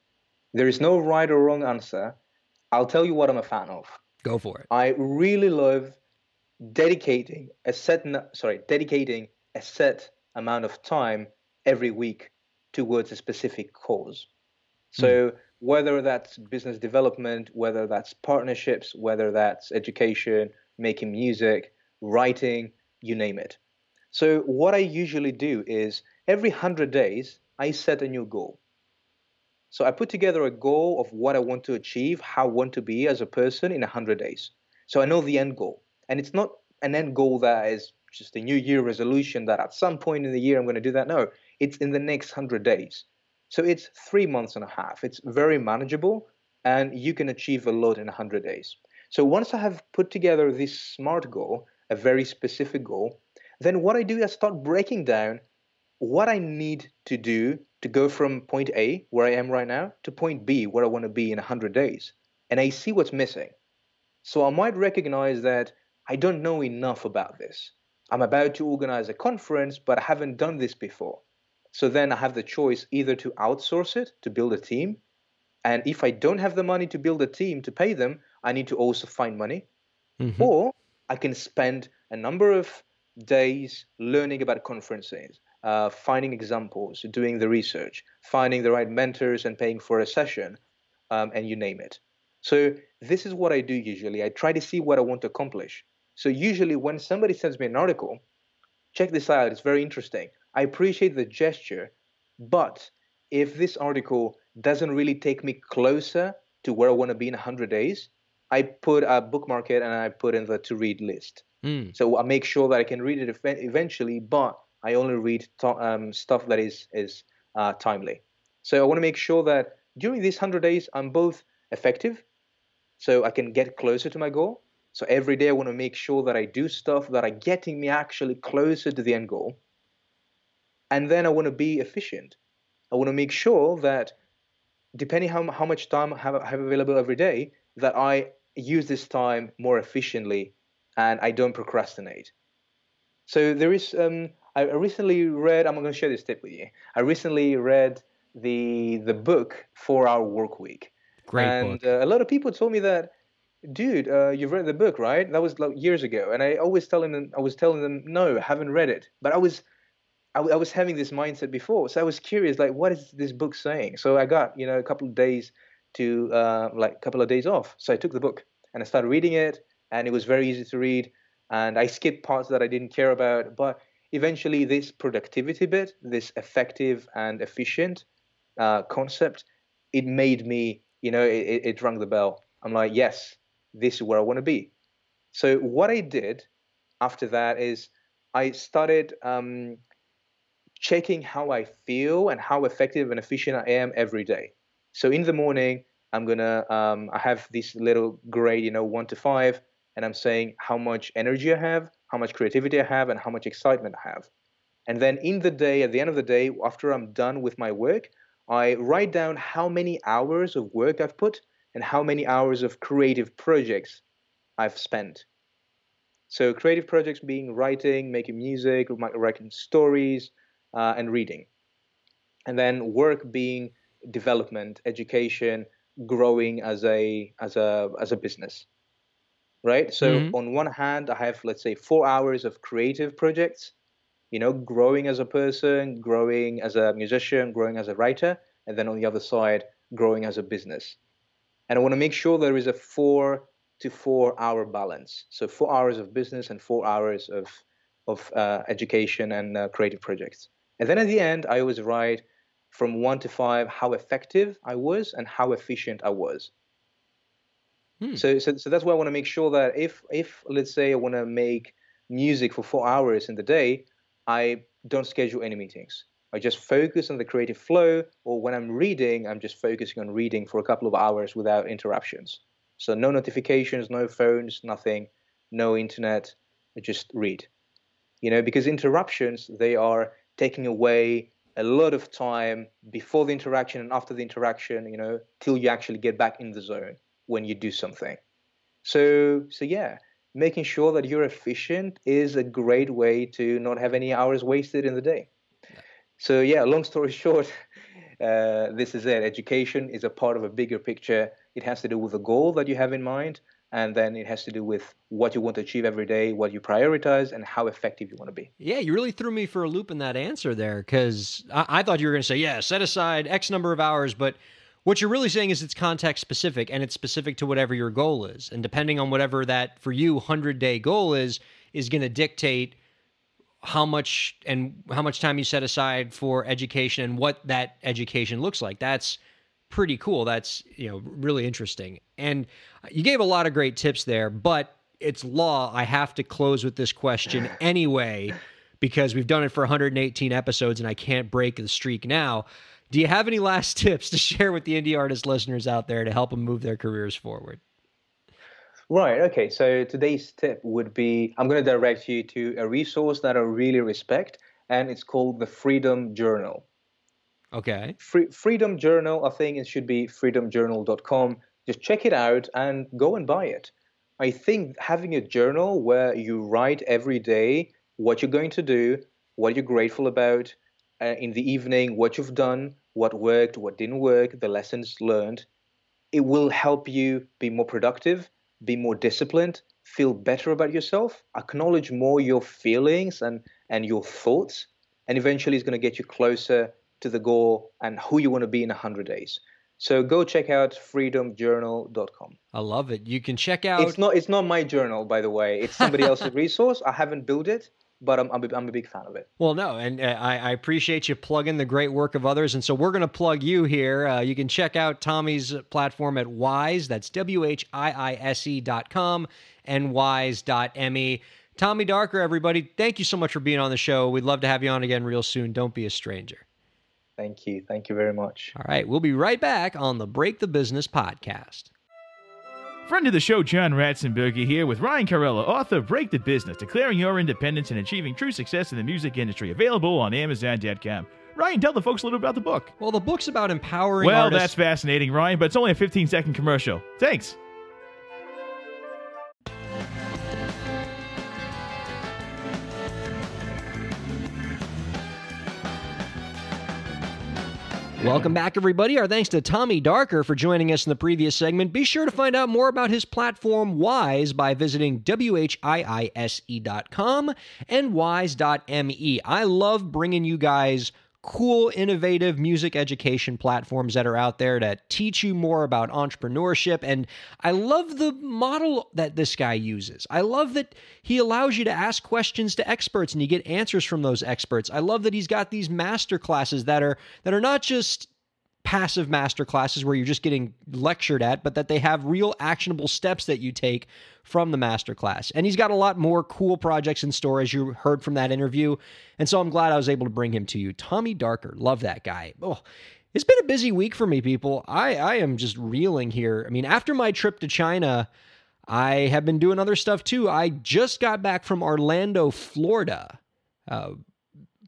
There is no right or wrong answer. I'll tell you what I'm a fan of. Go for it. I really love dedicating a set, sorry, dedicating a set amount of time every week towards a specific cause. So mm. whether that's business development, whether that's partnerships, whether that's education, making music, writing, you name it. So what I usually do is every one hundred days, I set a new goal. So I put together a goal of what I want to achieve, how I want to be as a person in one hundred days. So I know the end goal. And it's not an end goal that is just a New Year resolution that at some point in the year I'm going to do that. No, it's in the next one hundred days. So it's three months and a half. It's very manageable, and you can achieve a lot in one hundred days. So once I have put together this SMART goal, a very specific goal, then what I do is I start breaking down what I need to do to go from point A, where I am right now, to point B, where I want to be in one hundred days. And I see what's missing. So I might recognize that I don't know enough about this. I'm about to organize a conference, but I haven't done this before. So then I have the choice either to outsource it, to build a team. And if I don't have the money to build a team to pay them, I need to also find money. Mm-hmm. Or I can spend a number of days learning about conferences, uh, finding examples, doing the research, finding the right mentors and paying for a session, um, and you name it. So this is what I do usually. I try to see what I want to accomplish. So usually when somebody sends me an article, check this out, it's very interesting. I appreciate the gesture, but if this article doesn't really take me closer to where I want to be in one hundred days, I put a bookmark it and I put in the to-read list. Mm. So I make sure that I can read it eventually, but I only read to- um, stuff that is, is uh, timely. So I want to make sure that during these one hundred days, I'm both effective, so I can get closer to my goal. So every day I want to make sure that I do stuff that are getting me actually closer to the end goal. And then I want to be efficient. I want to make sure that depending how how much time I have, I have available every day, that I use this time more efficiently and I don't procrastinate. So there is, um, I recently read, I'm going to share this tip with you. I recently read the the book, four hour work week. Great and, book. And uh, a lot of people told me that, dude, uh, you've read the book, right? That was like years ago. And I always telling them, I was telling them, no, I haven't read it. But I was, I, I was having this mindset before. So I was curious, like, what is this book saying? So I got, you know, a couple of days to uh, like a couple of days off. So I took the book and I started reading it, and it was very easy to read. And I skipped parts that I didn't care about. But eventually this productivity bit, this effective and efficient uh, concept, it made me, you know, it, it rang the bell. I'm like, yes, this is where I want to be. So what I did after that is I started um, checking how I feel and how effective and efficient I am every day. So in the morning, I'm going to, um, I have this little grade, you know, one to five, and I'm saying how much energy I have, how much creativity I have, and how much excitement I have. And then in the day, at the end of the day, after I'm done with my work, I write down how many hours of work I've put and how many hours of creative projects I've spent. So creative projects being writing, making music, writing stories, uh, and reading. And then work being development, education, growing as a as a as a business, right? So mm-hmm. on one hand, I have, let's say, four hours of creative projects, you know, growing as a person, growing as a musician, growing as a writer, and then on the other side, growing as a business. And I want to make sure there is a four to four hour balance. So four hours of business and four hours of of uh, education and uh, creative projects. And then at the end, I always write from one to five how effective I was and how efficient I was. Hmm. So, so so that's why I want to make sure that if, if let's say, I want to make music for four hours in the day, I don't schedule any meetings. I just focus on the creative flow, or when I'm reading, I'm just focusing on reading for a couple of hours without interruptions. So no notifications, no phones, nothing, no internet, I just read. You know, because interruptions, they are taking away a lot of time before the interaction and after the interaction, you know, till you actually get back in the zone when you do something. So, so yeah, making sure that you're efficient is a great way to not have any hours wasted in the day. So yeah, long story short, uh, this is it. Education is a part of a bigger picture. It has to do with the goal that you have in mind, and then it has to do with what you want to achieve every day, what you prioritize, and how effective you want to be. Yeah, you really threw me for a loop in that answer there, because I-, I thought you were going to say, yeah, set aside X number of hours, but what you're really saying is it's context-specific, and it's specific to whatever your goal is. And depending on whatever that, for you, one hundred-day goal is, is going to dictate how much and how much time you set aside for education and what that education looks like. That's pretty cool. That's, you know, really interesting. And you gave a lot of great tips there, but it's law. I have to close with this question anyway, because we've done it for one hundred eighteen episodes and I can't break the streak now. Do you have any last tips to share with the indie artist listeners out there to help them move their careers forward? Right. Okay. So today's tip would be, I'm going to direct you to a resource that I really respect, and it's called the Freedom Journal. Okay. Free, Freedom Journal, I think it should be freedom journal dot com. Just check it out and go and buy it. I think having a journal where you write every day what you're going to do, what you're grateful about, uh, in the evening, what you've done, what worked, what didn't work, the lessons learned, it will help you be more productive, be more disciplined, feel better about yourself, acknowledge more your feelings and, and your thoughts, and eventually it's going to get you closer to the goal and who you want to be in one hundred days. So go check out freedom journal dot com. I love it. You can check out... It's not, it's not my journal, by the way. It's somebody else's resource. I haven't built it, but I'm, I'm, a, I'm a big fan of it. Well, no, and I, I appreciate you plugging the great work of others. And so we're going to plug you here. Uh, you can check out Tommy's platform at Whiise. That's W H I I S E dot com and Whiise dot M E. Tommy Darker, everybody, thank you so much for being on the show. We'd love to have you on again real soon. Don't be a stranger. Thank you. Thank you very much. All right. We'll be right back on the Break the Business podcast. Friend of the show, John Ratzenberger here with Ryan Carella, author of Break the Business, Declaring Your Independence and Achieving True Success in the Music Industry, available on amazon dot com. Ryan, tell the folks a little about the book. Well, the book's about empowering well, artists. Well, that's fascinating, Ryan, but it's only a fifteen-second commercial. Thanks. Welcome back, everybody. Our thanks to Tommy Darker for joining us in the previous segment. Be sure to find out more about his platform, Whiise, by visiting W H I I S E dot com and Whiise dot M E. I love bringing you guys cool, innovative music education platforms that are out there to teach you more about entrepreneurship. And I love the model that this guy uses. I love that he allows you to ask questions to experts and you get answers from those experts. I love that he's got these master classes that are that are not just passive master classes where you're just getting lectured at, but that they have real actionable steps that you take from the master class. And he's got a lot more cool projects in store, as you heard from that interview. And so I'm glad I was able to bring him to you. Tommy Darker, love that guy. Oh, it's been a busy week for me, people. I, I am just reeling here. I mean, after my trip to China, I have been doing other stuff too. I just got back from Orlando, Florida. Uh,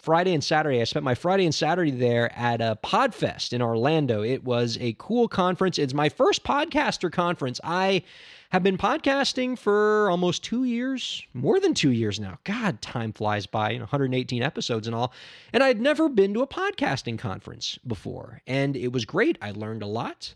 Friday and Saturday. I spent my Friday and Saturday there at a PodFest in Orlando. It was a cool conference. It's my first podcaster conference. I have been podcasting for almost two years, more than two years now. God, time flies by, you know, one hundred eighteen episodes and all. And I'd never been to a podcasting conference before. And it was great. I learned a lot.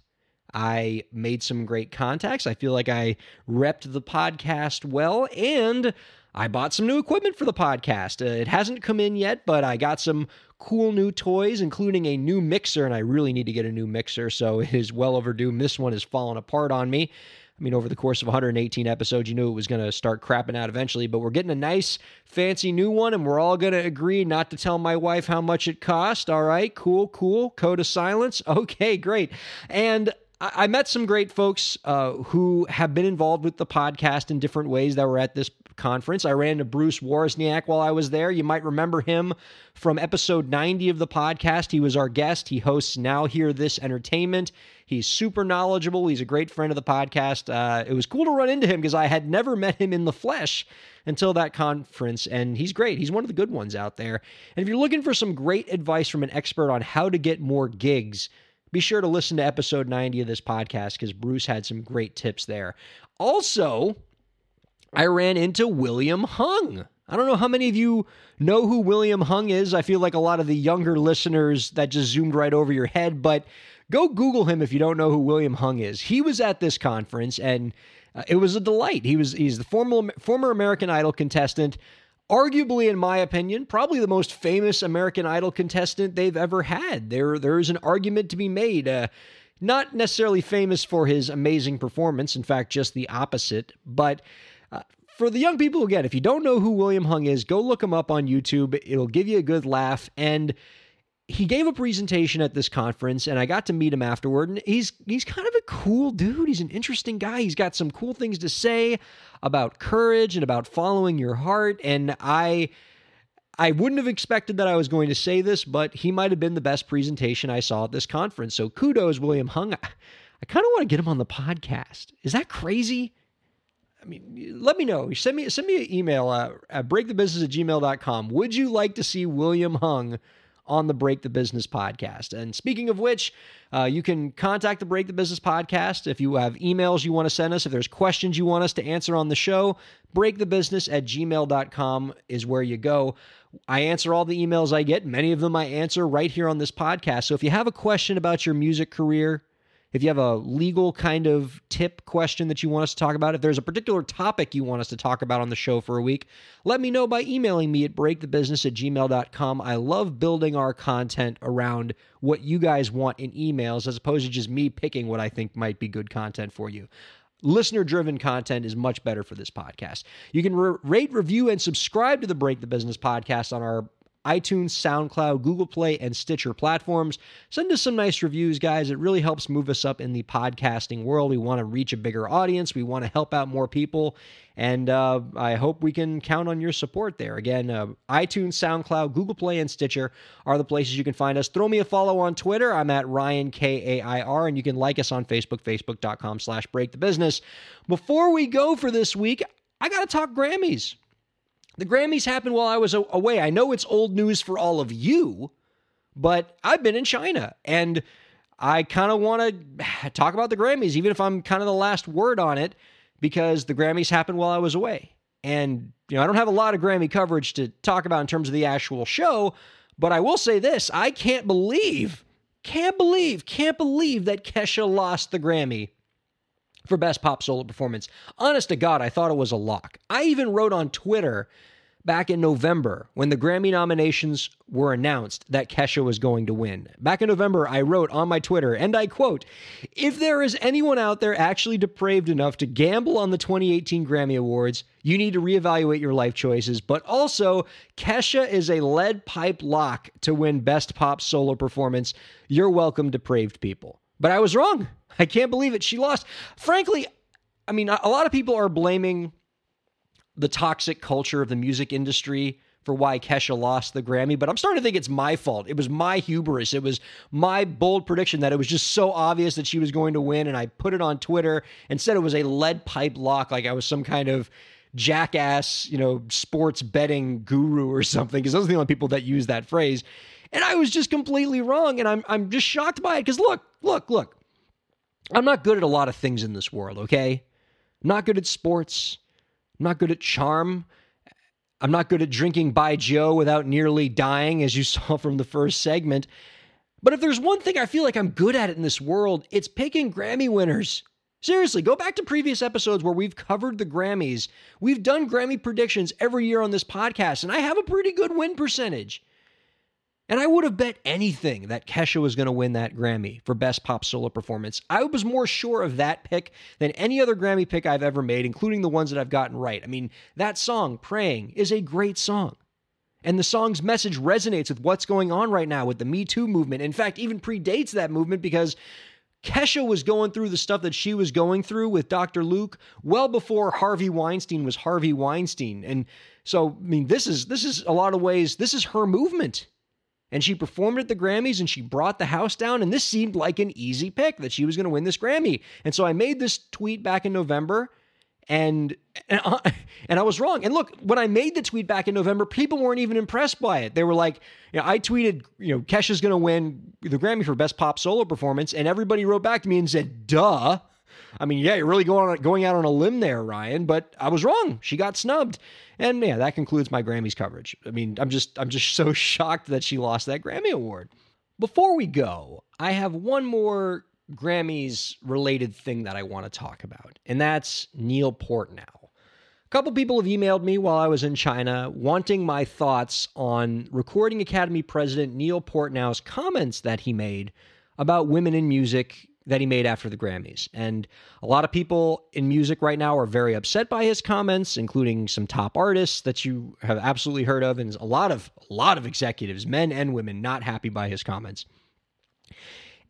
I made some great contacts. I feel like I repped the podcast well, and I bought some new equipment for the podcast. Uh, it hasn't come in yet, but I got some cool new toys, including a new mixer, and I really need to get a new mixer, so it is well overdue. This one is falling apart on me. I mean, over the course of one hundred eighteen episodes, you knew it was going to start crapping out eventually, but we're getting a nice, fancy new one, and we're all going to agree not to tell my wife how much it cost. All right, cool, cool. Code of silence. Okay, great. And I met some great folks uh, who have been involved with the podcast in different ways that were at this conference. I ran into Bruce Wozniak while I was there. You might remember him from episode ninety of the podcast. He was our guest. He hosts Now Hear This Entertainment. He's super knowledgeable. He's a great friend of the podcast. Uh, it was cool to run into him because I had never met him in the flesh until that conference, and he's great. He's one of the good ones out there. And if you're looking for some great advice from an expert on how to get more gigs, be sure to listen to episode ninety of this podcast because Bruce had some great tips there. Also, I ran into William Hung. I don't know how many of you know who William Hung is. I feel like a lot of the younger listeners, that just zoomed right over your head, but go Google him if you don't know who William Hung is. He was at this conference, and uh, it was a delight. He was he's the former, former American Idol contestant, arguably, in my opinion, probably the most famous American Idol contestant they've ever had. There, there is an argument to be made. Uh, not necessarily famous for his amazing performance. In fact, just the opposite. But uh, for the young people, again, if you don't know who William Hung is, go look him up on YouTube. It'll give you a good laugh. And he gave a presentation at this conference, and I got to meet him afterward. And he's he's kind of a cool dude. He's an interesting guy. He's got some cool things to say about courage and about following your heart. And I I wouldn't have expected that I was going to say this, but he might have been the best presentation I saw at this conference. So kudos, William Hung. I, I kind of want to get him on the podcast. Is that crazy? I mean, let me know. Send me send me an email uh, at break the business at gmail dot com. Would you like to see William Hung on the Break the Business podcast? And speaking of which, uh, you can contact the Break the Business podcast if you have emails you want to send us, if there's questions you want us to answer on the show. break the business at gmail dot com is where you go. I answer all the emails I get. Many of them I answer right here on this podcast. So if you have a question about your music career, if you have a legal kind of tip question that you want us to talk about, if there's a particular topic you want us to talk about on the show for a week, let me know by emailing me at break the business at gmail dot com. I love building our content around what you guys want in emails as opposed to just me picking what I think might be good content for you. Listener-driven content is much better for this podcast. You can re- rate, review, and subscribe to the Break the Business podcast on our iTunes, SoundCloud, Google Play, and Stitcher platforms. Send us some nice reviews, guys. It really helps move us up in the podcasting world. We want to reach a bigger audience. We want to help out more people, and uh, I hope we can count on your support there. Again, uh, iTunes, SoundCloud, Google Play, and Stitcher are the places you can find us. Throw me a follow on Twitter. I'm at Ryan, K A I R, and you can like us on Facebook, facebook.com slash breakthebusiness. Before we go for this week, I got to talk Grammys. The Grammys happened while I was away. I know it's old news for all of you, but I've been in China, and I kind of want to talk about the Grammys, even if I'm kind of the last word on it, because the Grammys happened while I was away. And, you know, I don't have a lot of Grammy coverage to talk about in terms of the actual show, but I will say this. I can't believe, can't believe, can't believe that Kesha lost the Grammy for Best Pop Solo Performance. Honest to God, I thought it was a lock. I even wrote on Twitter back in November when the Grammy nominations were announced that Kesha was going to win. Back in November, I wrote on my Twitter, and I quote, "If there is anyone out there actually depraved enough to gamble on the twenty eighteen Grammy Awards, you need to reevaluate your life choices. But also, Kesha is a lead pipe lock to win Best Pop Solo Performance. You're welcome, depraved people." But I was wrong. I can't believe it. She lost. Frankly, I mean, a lot of people are blaming the toxic culture of the music industry for why Kesha lost the Grammy, but I'm starting to think it's my fault. It was my hubris. It was my bold prediction that it was just so obvious that she was going to win, and I put it on Twitter and said it was a lead pipe lock, like I was some kind of jackass, you know, sports betting guru or something, because those are the only people that use that phrase. And I was just completely wrong, and I'm I'm just shocked by it, because look, look, look, I'm not good at a lot of things in this world, okay? I'm not good at sports. I'm not good at charm. I'm not good at drinking Baijiu without nearly dying, as you saw from the first segment. But if there's one thing I feel like I'm good at in this world, it's picking Grammy winners. Seriously, go back to previous episodes where we've covered the Grammys. We've done Grammy predictions every year on this podcast, and I have a pretty good win percentage. And I would have bet anything that Kesha was going to win that Grammy for Best Pop Solo Performance. I was more sure of that pick than any other Grammy pick I've ever made, including the ones that I've gotten right. I mean, that song, Praying, is a great song. And the song's message resonates with what's going on right now with the Me Too movement. In fact, even predates that movement, because Kesha was going through the stuff that she was going through with Doctor Luke well before Harvey Weinstein was Harvey Weinstein. And so, I mean, this is, this is a lot of ways, this is her movement. And she performed at the Grammys, and she brought the house down, and this seemed like an easy pick that she was going to win this Grammy. And so I made this tweet back in November, and and I, and I was wrong. And look, when I made the tweet back in November, people weren't even impressed by it. They were like, you know, I tweeted, you know, Kesha's going to win the Grammy for Best Pop Solo Performance, and everybody wrote back to me and said, duh. I mean, yeah, you're really going on, going out on a limb there, Ryan, but I was wrong. She got snubbed. And yeah, that concludes my Grammys coverage. I mean, I'm just I'm just so shocked that she lost that Grammy award. Before we go, I have one more Grammys-related thing that I want to talk about, and that's Neil Portnow. A couple people have emailed me while I was in China wanting my thoughts on Recording Academy President Neil Portnow's comments that he made about women in music that he made after the Grammys. And a lot of people in music right now are very upset by his comments, including some top artists that you have absolutely heard of, and a lot of a lot of executives, men and women, not happy by his comments.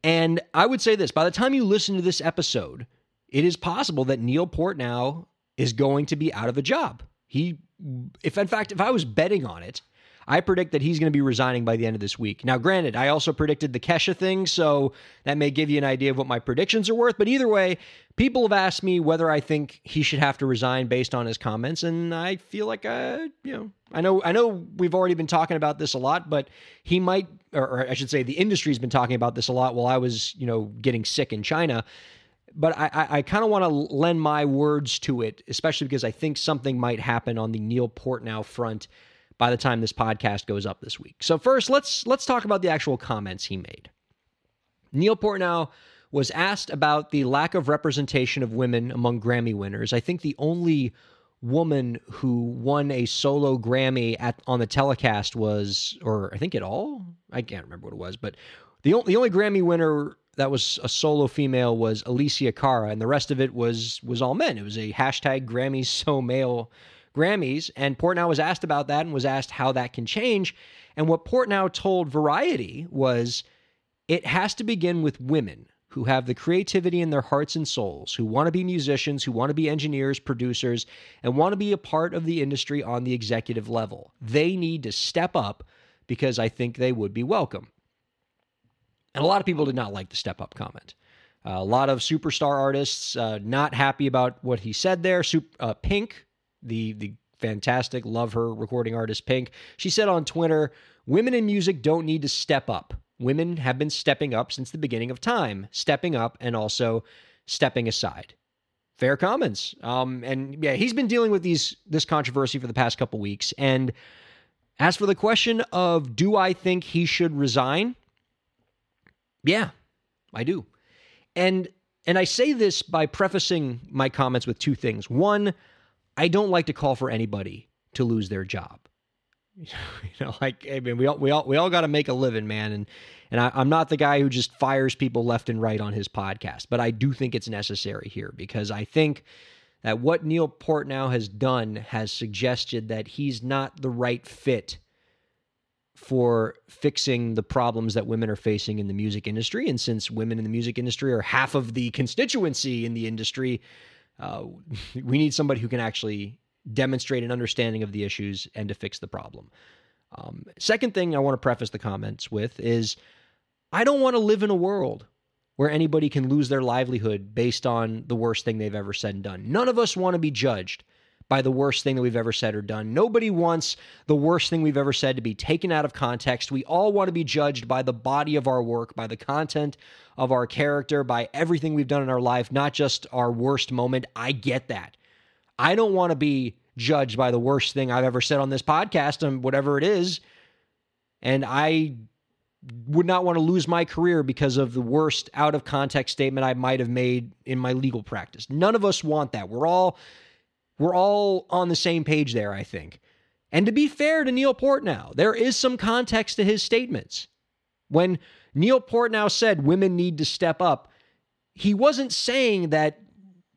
And I would say this, by the time you listen to this episode, it is possible that Neil Portnow is going to be out of a job. He, if in fact, if I was betting on it, I predict that he's going to be resigning by the end of this week. Now, granted, I also predicted the Kesha thing, so that may give you an idea of what my predictions are worth. But either way, people have asked me whether I think he should have to resign based on his comments, and I feel like, I, you know, I know, I know we've already been talking about this a lot, but he might, or, or I should say, the industry's been talking about this a lot while I was, you know, getting sick in China. But I, I, I kind of want to lend my words to it, especially because I think something might happen on the Neil Portnow front by the time this podcast goes up this week. So first, let's let's talk about the actual comments he made. Neil Portnow was asked about the lack of representation of women among Grammy winners. I think the only woman who won a solo Grammy at on the telecast was, or I think at all, I can't remember what it was, but the, o- the only Grammy winner that was a solo female was Alicia Cara, and the rest of it was was all men. It was a hashtag Grammys so male Grammys, and Portnow was asked about that and was asked how that can change. And what Portnow told Variety was, it has to begin with women who have the creativity in their hearts and souls, who want to be musicians, who want to be engineers, producers, and want to be a part of the industry on the executive level. They need to step up because I think they would be welcome. And a lot of people did not like the step-up comment. Uh, a lot of superstar artists uh, not happy about what he said there. Super, uh, Pink, the the fantastic, love her recording artist Pink, she said on Twitter, "Women in music don't need to step up. Women have been stepping up since the beginning of time, stepping up and also stepping aside." Fair comments. Um, and yeah, he's been dealing with these this controversy for the past couple weeks. And as for the question of, do I think he should resign? Yeah, I do. And and I say this by prefacing my comments with two things. One, I don't like to call for anybody to lose their job. You know, like, I mean, we all we all we all got to make a living, man. And and I, I'm not the guy who just fires people left and right on his podcast, but I do think it's necessary here because I think that what Neil Portnow has done has suggested that he's not the right fit for fixing the problems that women are facing in the music industry. And since women in the music industry are half of the constituency in the industry, uh, we need somebody who can actually demonstrate an understanding of the issues and to fix the problem. Um, second thing I want to preface the comments with is I don't want to live in a world where anybody can lose their livelihood based on the worst thing they've ever said and done. None of us want to be judged by the worst thing that we've ever said or done. Nobody wants the worst thing we've ever said to be taken out of context. We all want to be judged by the body of our work, by the content of our character, by everything we've done in our life, not just our worst moment. I get that. I don't want to be judged by the worst thing I've ever said on this podcast and whatever it is. And I would not want to lose my career because of the worst out of context statement I might have made in my legal practice. None of us want that. We're all we're all on the same page there, I think. And to be fair to Neil Portnow, there is some context to his statements. When Neil Portnow said women need to step up, he wasn't saying that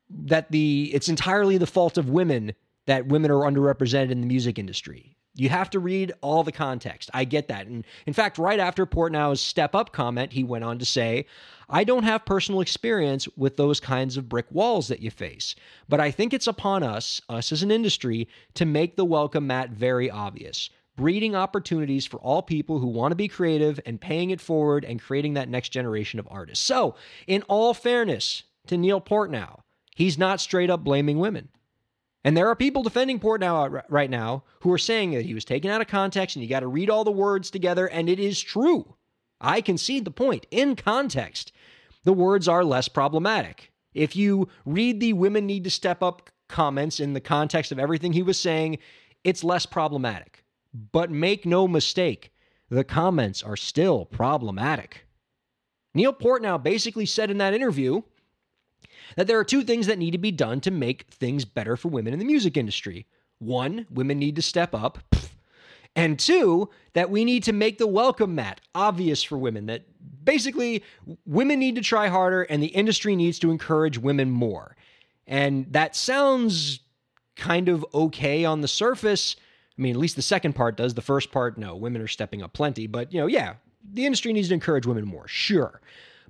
that the it's entirely the fault of women that women are underrepresented in the music industry. You have to read all the context. I get that. And in fact, right after Portnow's step-up comment, he went on to say, "I don't have personal experience with those kinds of brick walls that you face, but I think it's upon us, us as an industry, to make the welcome mat very obvious, breeding opportunities for all people who want to be creative and paying it forward and creating that next generation of artists." So, in all fairness to Neil Portnow, he's not straight up blaming women. And there are people defending Portnow right now who are saying that he was taken out of context and you got to read all the words together, and it is true. I concede the point. In context, the words are less problematic. If you read the women need to step up comments in the context of everything he was saying, it's less problematic. But make no mistake, the comments are still problematic. Neil Portnow basically said in that interview that there are two things that need to be done to make things better for women in the music industry. One, women need to step up. And two, that we need to make the welcome mat obvious for women. That basically, women need to try harder and the industry needs to encourage women more. And that sounds kind of okay on the surface. I mean, at least the second part does. The first part, no, women are stepping up plenty. But, you know, yeah, the industry needs to encourage women more, sure.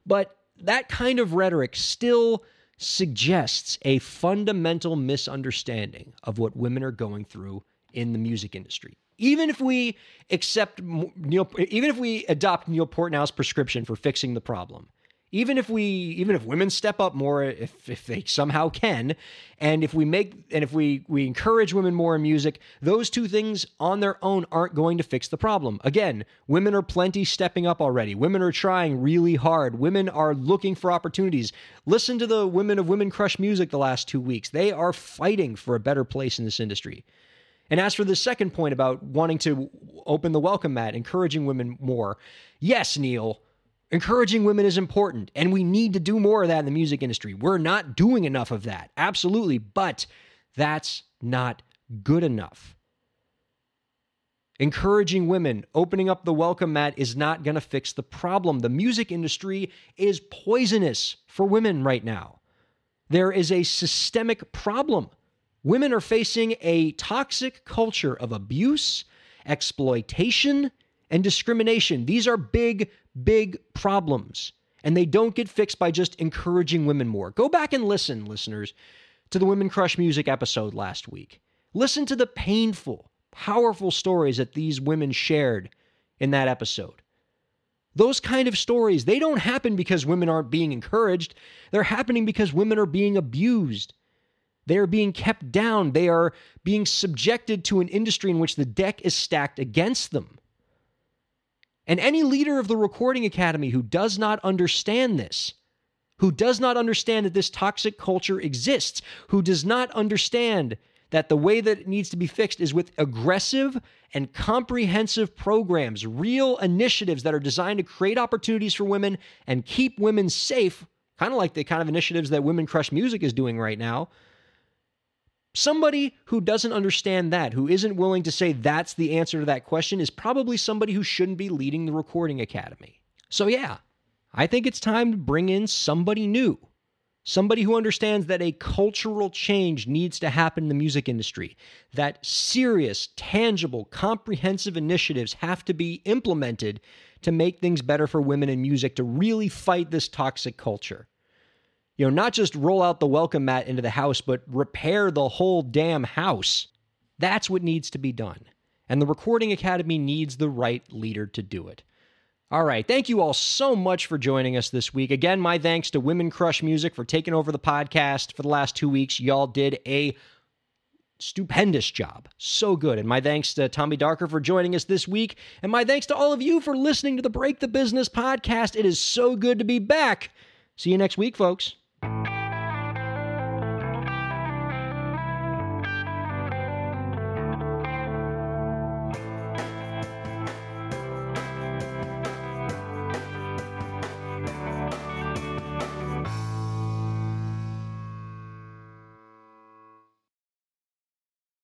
But that kind of rhetoric still suggests a fundamental misunderstanding of what women are going through in the music industry. Even if we accept Neil, even if we adopt Neil Portnow's prescription for fixing the problem, even if we, even if women step up more, if if they somehow can, and if we make, and if we we encourage women more in music, those two things on their own aren't going to fix the problem. Again, women are plenty stepping up already. Women are trying really hard. Women are looking for opportunities. Listen to the women of Women Crush Music the last two weeks. They are fighting for a better place in this industry. And as for the second point about wanting to open the welcome mat, encouraging women more, yes, Neil, Encouraging women is important, and we need to do more of that in the music industry. We're not doing enough of that, absolutely, but that's not good enough. Encouraging women, opening up the welcome mat is not going to fix the problem. The music industry is poisonous for women right now. There is a systemic problem. Women are facing a toxic culture of abuse, exploitation, and discrimination. These are big, big problems, and they don't get fixed by just encouraging women more. Go back and listen, listeners, to the Women Crush Music episode last week. Listen to the painful, powerful stories that these women shared in that episode. Those kind of stories, they don't happen because women aren't being encouraged. They're happening because women are being abused. They are being kept down. They are being subjected to an industry in which the deck is stacked against them. And any leader of the Recording Academy who does not understand this, who does not understand that this toxic culture exists, who does not understand that the way that it needs to be fixed is with aggressive and comprehensive programs, real initiatives that are designed to create opportunities for women and keep women safe, kind of like the kind of initiatives that Women Crush Music is doing right now. Somebody who doesn't understand that, who isn't willing to say that's the answer to that question, is probably somebody who shouldn't be leading the Recording Academy. So yeah, I think it's time to bring in somebody new. Somebody who understands that a cultural change needs to happen in the music industry. That serious, tangible, comprehensive initiatives have to be implemented to make things better for women in music, to really fight this toxic culture. You know, not just roll out the welcome mat into the house, but repair the whole damn house. That's what needs to be done. And the Recording Academy needs the right leader to do it. All right, thank you all so much for joining us this week. Again, my thanks to Women Crush Music for taking over the podcast for the last two weeks. Y'all did a stupendous job. So good. And my thanks to Tommy Darker for joining us this week. And my thanks to all of you for listening to the Break the Business podcast. It is so good to be back. See you next week, folks. Thank you.